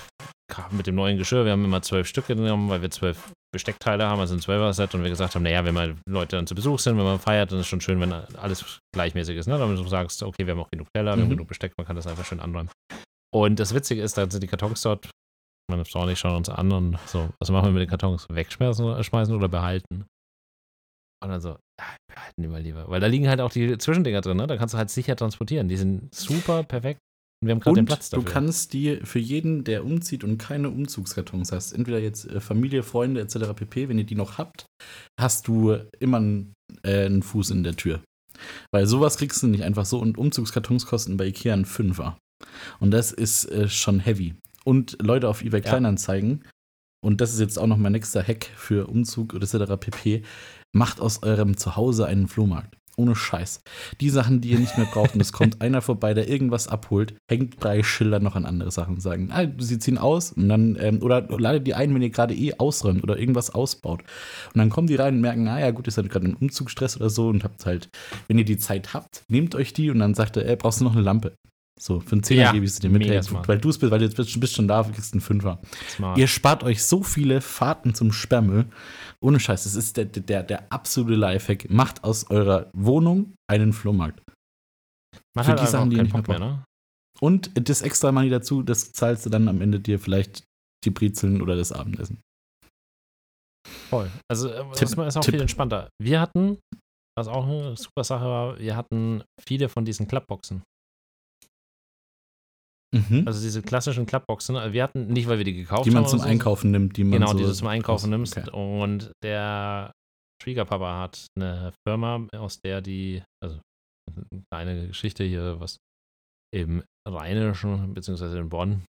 mit dem neuen Geschirr, wir haben immer 12 Stück genommen, weil wir 12 Besteckteile haben, also ein 12er-Set, und wir gesagt haben, naja, wenn mal Leute dann zu Besuch sind, wenn man feiert, dann ist es schon schön, wenn alles gleichmäßig ist, ne? Damit du sagst, okay, wir haben auch genug Teller, wir haben genug Besteck, man kann das einfach schön anräumen. Und das Witzige ist, dann sind die Kartons dort Meine Frau und ich schauen uns an und so, was machen wir mit den Kartons? Wegschmeißen oder behalten? Und dann so, behalten die mal lieber. Weil da liegen halt auch die Zwischendinger drin, ne? Da kannst du halt sicher transportieren. Die sind super perfekt und wir haben gerade den Platz dafür. Du kannst die für jeden, der umzieht und keine Umzugskartons hast, entweder jetzt Familie, Freunde etc. pp., wenn ihr die noch habt, hast du immer einen Fuß in der Tür. Weil sowas kriegst du nicht einfach so und Umzugskartons kosten bei Ikea einen Fünfer. Und das ist schon heavy. Und Leute auf eBay Kleinanzeigen, und das ist jetzt auch noch mein nächster Hack für Umzug etc. pp., macht aus eurem Zuhause einen Flohmarkt. Ohne Scheiß. Die Sachen, die ihr nicht mehr braucht, und es kommt einer vorbei, der irgendwas abholt, hängt drei Schilder noch an andere Sachen und sagen, sie ziehen aus und dann, oder ladet die ein, wenn ihr gerade ausräumt oder irgendwas ausbaut. Und dann kommen die rein und merken, gut, ihr seid gerade im Umzugsstress oder so und habt halt, wenn ihr die Zeit habt, nehmt euch die und dann sagt ihr, brauchst du noch eine Lampe? So, für einen Zehner gebe ich es dir mit, weil du es bist, weil du jetzt bist schon da, du kriegst einen Fünfer. Smart. Ihr spart euch so viele Fahrten zum Sperrmüll. Ohne Scheiß, das ist der absolute Lifehack. Macht aus eurer Wohnung einen Flohmarkt. Man für hat die Sachen, die ihr nicht mehr, ne? Und das extra Money dazu, das zahlst du dann am Ende dir vielleicht die Brezeln oder das Abendessen. Voll. Also, das ist auch viel entspannter. Wir hatten, was auch eine super Sache war, wir hatten viele von diesen Klappboxen. Mhm. Also diese klassischen Klappboxen, wir hatten, nicht weil wir die gekauft haben. Die man zum Einkaufen nimmt. Die du zum Einkaufen nimmst. Okay. Und der Schwiegerpapa hat eine Firma, aus der eine kleine Geschichte hier, was im Rheinischen, beziehungsweise in Bonn,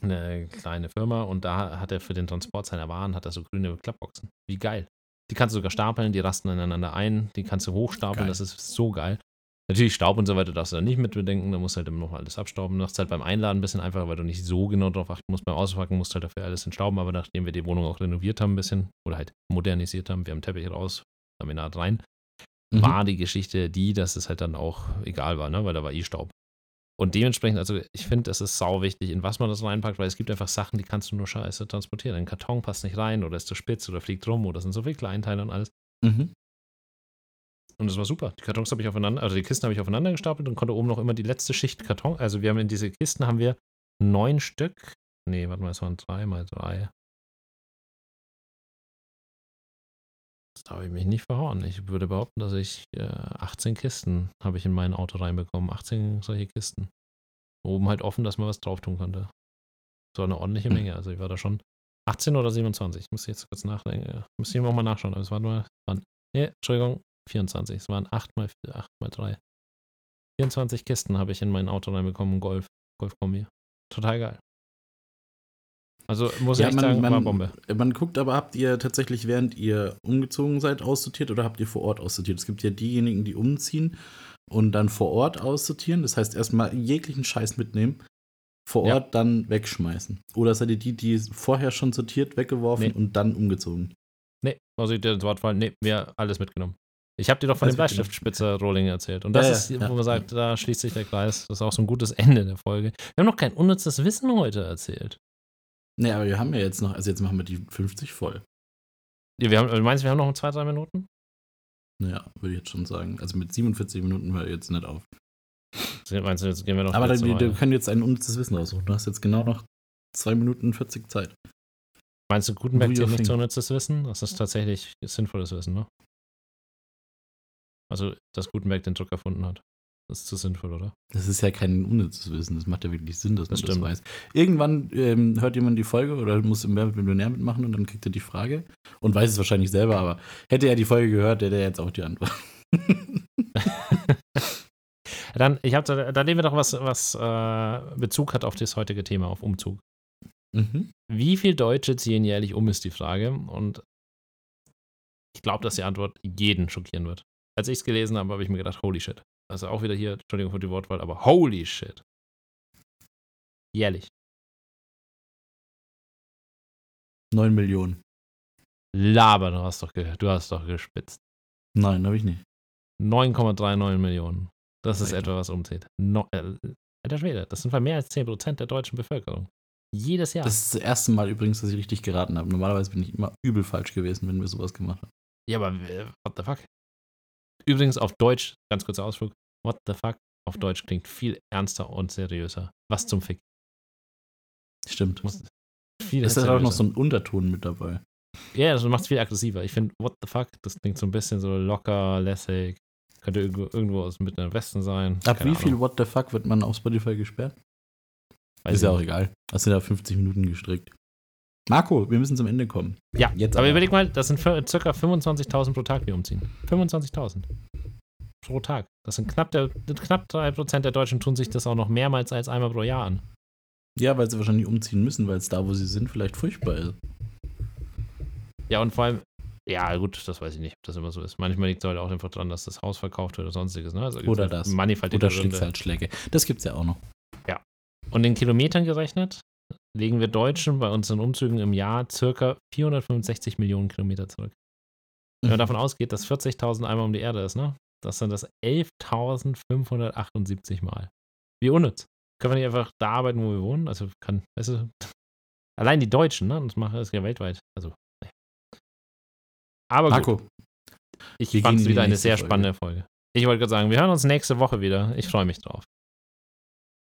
eine kleine Firma. Und da hat er für den Transport seiner Waren, hat er so grüne Klappboxen. Wie geil. Die kannst du sogar stapeln, die rasten ineinander ein, die kannst du hochstapeln, geil. Das ist so geil. Natürlich Staub und so weiter darfst du da nicht mit bedenken, da musst du halt immer noch alles abstauben. Du machst halt beim Einladen ein bisschen einfacher, weil du nicht so genau drauf achten musst. Beim Auspacken musst du halt dafür alles entstauben, aber nachdem wir die Wohnung auch renoviert haben ein bisschen oder halt modernisiert haben, wir haben Teppich raus, Laminat rein, war die Geschichte dass es halt dann auch egal war, ne? Weil da war Staub. Und dementsprechend, also ich finde, das ist sau wichtig, in was man das reinpackt, weil es gibt einfach Sachen, die kannst du nur scheiße transportieren. Ein Karton passt nicht rein oder ist zu spitz oder fliegt rum oder sind so viele Kleinteile und alles. Mhm. Und das war super. Die Kartons habe ich aufeinander, also die Kisten habe ich aufeinander gestapelt und konnte oben noch immer die letzte Schicht Karton. Also wir haben in diese Kisten 9 Stück. Nee, warte mal, es waren 3 mal 3. Das darf ich mich nicht verhauen. Ich würde behaupten, dass ich 18 Kisten habe ich in mein Auto reinbekommen. 18 solche Kisten. Oben halt offen, dass man was drauf tun konnte. Das war eine ordentliche Menge. Also ich war da schon 18 oder 27. Ich muss jetzt kurz nachdenken. Ich muss hier mal nachschauen. Aber es waren 24, es waren 8 mal 3. 24 Kisten habe ich in mein Auto reinbekommen, Golfkombi. Total geil. Also muss ich echt sagen, war Bombe. Man guckt aber, habt ihr tatsächlich, während ihr umgezogen seid, aussortiert oder habt ihr vor Ort aussortiert? Es gibt ja diejenigen, die umziehen und dann vor Ort aussortieren. Das heißt, erstmal jeglichen Scheiß mitnehmen, vor Ort dann wegschmeißen. Oder seid ihr die vorher schon sortiert, weggeworfen und dann umgezogen? Nee, also das Wortfall, wir alles mitgenommen. Ich habe dir doch von dem Bleistiftspitzer-Rolling erzählt. Und das ist, wo man sagt, da schließt sich der Kreis. Das ist auch so ein gutes Ende der Folge. Wir haben noch kein unnützes Wissen heute erzählt. Nee, aber wir haben ja jetzt noch, also jetzt machen wir die 50 voll. Ja, meinst du, wir haben noch 2-3 Minuten? Naja, würde ich jetzt schon sagen. Also mit 47 Minuten hört jetzt nicht auf. Meinst du, jetzt gehen wir noch. Aber wir können jetzt ein unnützes Wissen raussuchen. Du hast jetzt genau noch 2 Minuten 40 Zeit. Meinst du, Gutenberg zählt nicht so unnützes Wissen? Das ist tatsächlich sinnvolles Wissen, ne? Also, dass Gutenberg den Druck erfunden hat. Das ist zu sinnvoll, oder? Das ist ja kein unnützes Wissen. Das macht ja wirklich Sinn, dass man das weiß. Irgendwann hört jemand die Folge oder muss im Wer wird Millionär mitmachen und dann kriegt er die Frage und weiß es wahrscheinlich selber, aber hätte er die Folge gehört, hätte er jetzt auch die Antwort. Dann nehmen wir doch was Bezug hat auf das heutige Thema, auf Umzug. Mhm. Wie viele Deutsche ziehen jährlich um, ist die Frage. Und ich glaube, dass die Antwort jeden schockieren wird. Als ich es gelesen habe, habe ich mir gedacht, holy shit. Also auch wieder hier, Entschuldigung für die Wortwahl, aber holy shit. Jährlich. 9 Millionen. Laber, du hast doch gespitzt. Nein, habe ich nicht. 9,39 Millionen. Das ist etwa, was umzieht. Alter Schwede, das sind mehr als 10% der deutschen Bevölkerung. Jedes Jahr. Das ist das erste Mal übrigens, dass ich richtig geraten habe. Normalerweise bin ich immer übel falsch gewesen, wenn wir sowas gemacht haben. Ja, aber what the fuck? Übrigens auf Deutsch, ganz kurzer Ausflug, what the fuck, auf Deutsch klingt viel ernster und seriöser. Was zum Fick. Stimmt. Ist da auch noch so ein Unterton mit dabei? Ja, das macht es viel aggressiver. Ich finde, what the fuck, das klingt so ein bisschen so locker, lässig. Könnte irgendwo aus dem Mittleren Westen sein. Ab wie viel what the fuck wird man auf Spotify gesperrt? Ist ja auch egal. Hast du da 50 Minuten gestrickt. Marco, wir müssen zum Ende kommen. Ja, jetzt aber überleg mal, das sind ca. 25.000 pro Tag, die umziehen. 25.000 pro Tag. Das sind knapp 3% der Deutschen, tun sich das auch noch mehrmals als einmal pro Jahr an. Ja, weil sie wahrscheinlich umziehen müssen, weil es da, wo sie sind, vielleicht furchtbar ist. Ja, und vor allem, ja gut, das weiß ich nicht, ob das immer so ist. Manchmal liegt es halt auch einfach daran, dass das Haus verkauft wird oder sonstiges. Ne? Also oder das. Oder Schicksalsschläge. Das gibt's ja auch noch. Ja. Und in Kilometern gerechnet legen wir Deutschen bei unseren Umzügen im Jahr circa 465 Millionen Kilometer zurück. Wenn man davon ausgeht, dass 40.000 einmal um die Erde ist, ne? Das sind das 11.578 Mal. Wie unnütz. Können wir nicht einfach da arbeiten, wo wir wohnen? Also kann, weißt du, allein die Deutschen, ne? Das machen das ja weltweit. Also, ne. Aber gut. Marco, ich fand es wieder eine sehr spannende Folge. Ich wollte gerade sagen, wir hören uns nächste Woche wieder. Ich freue mich drauf.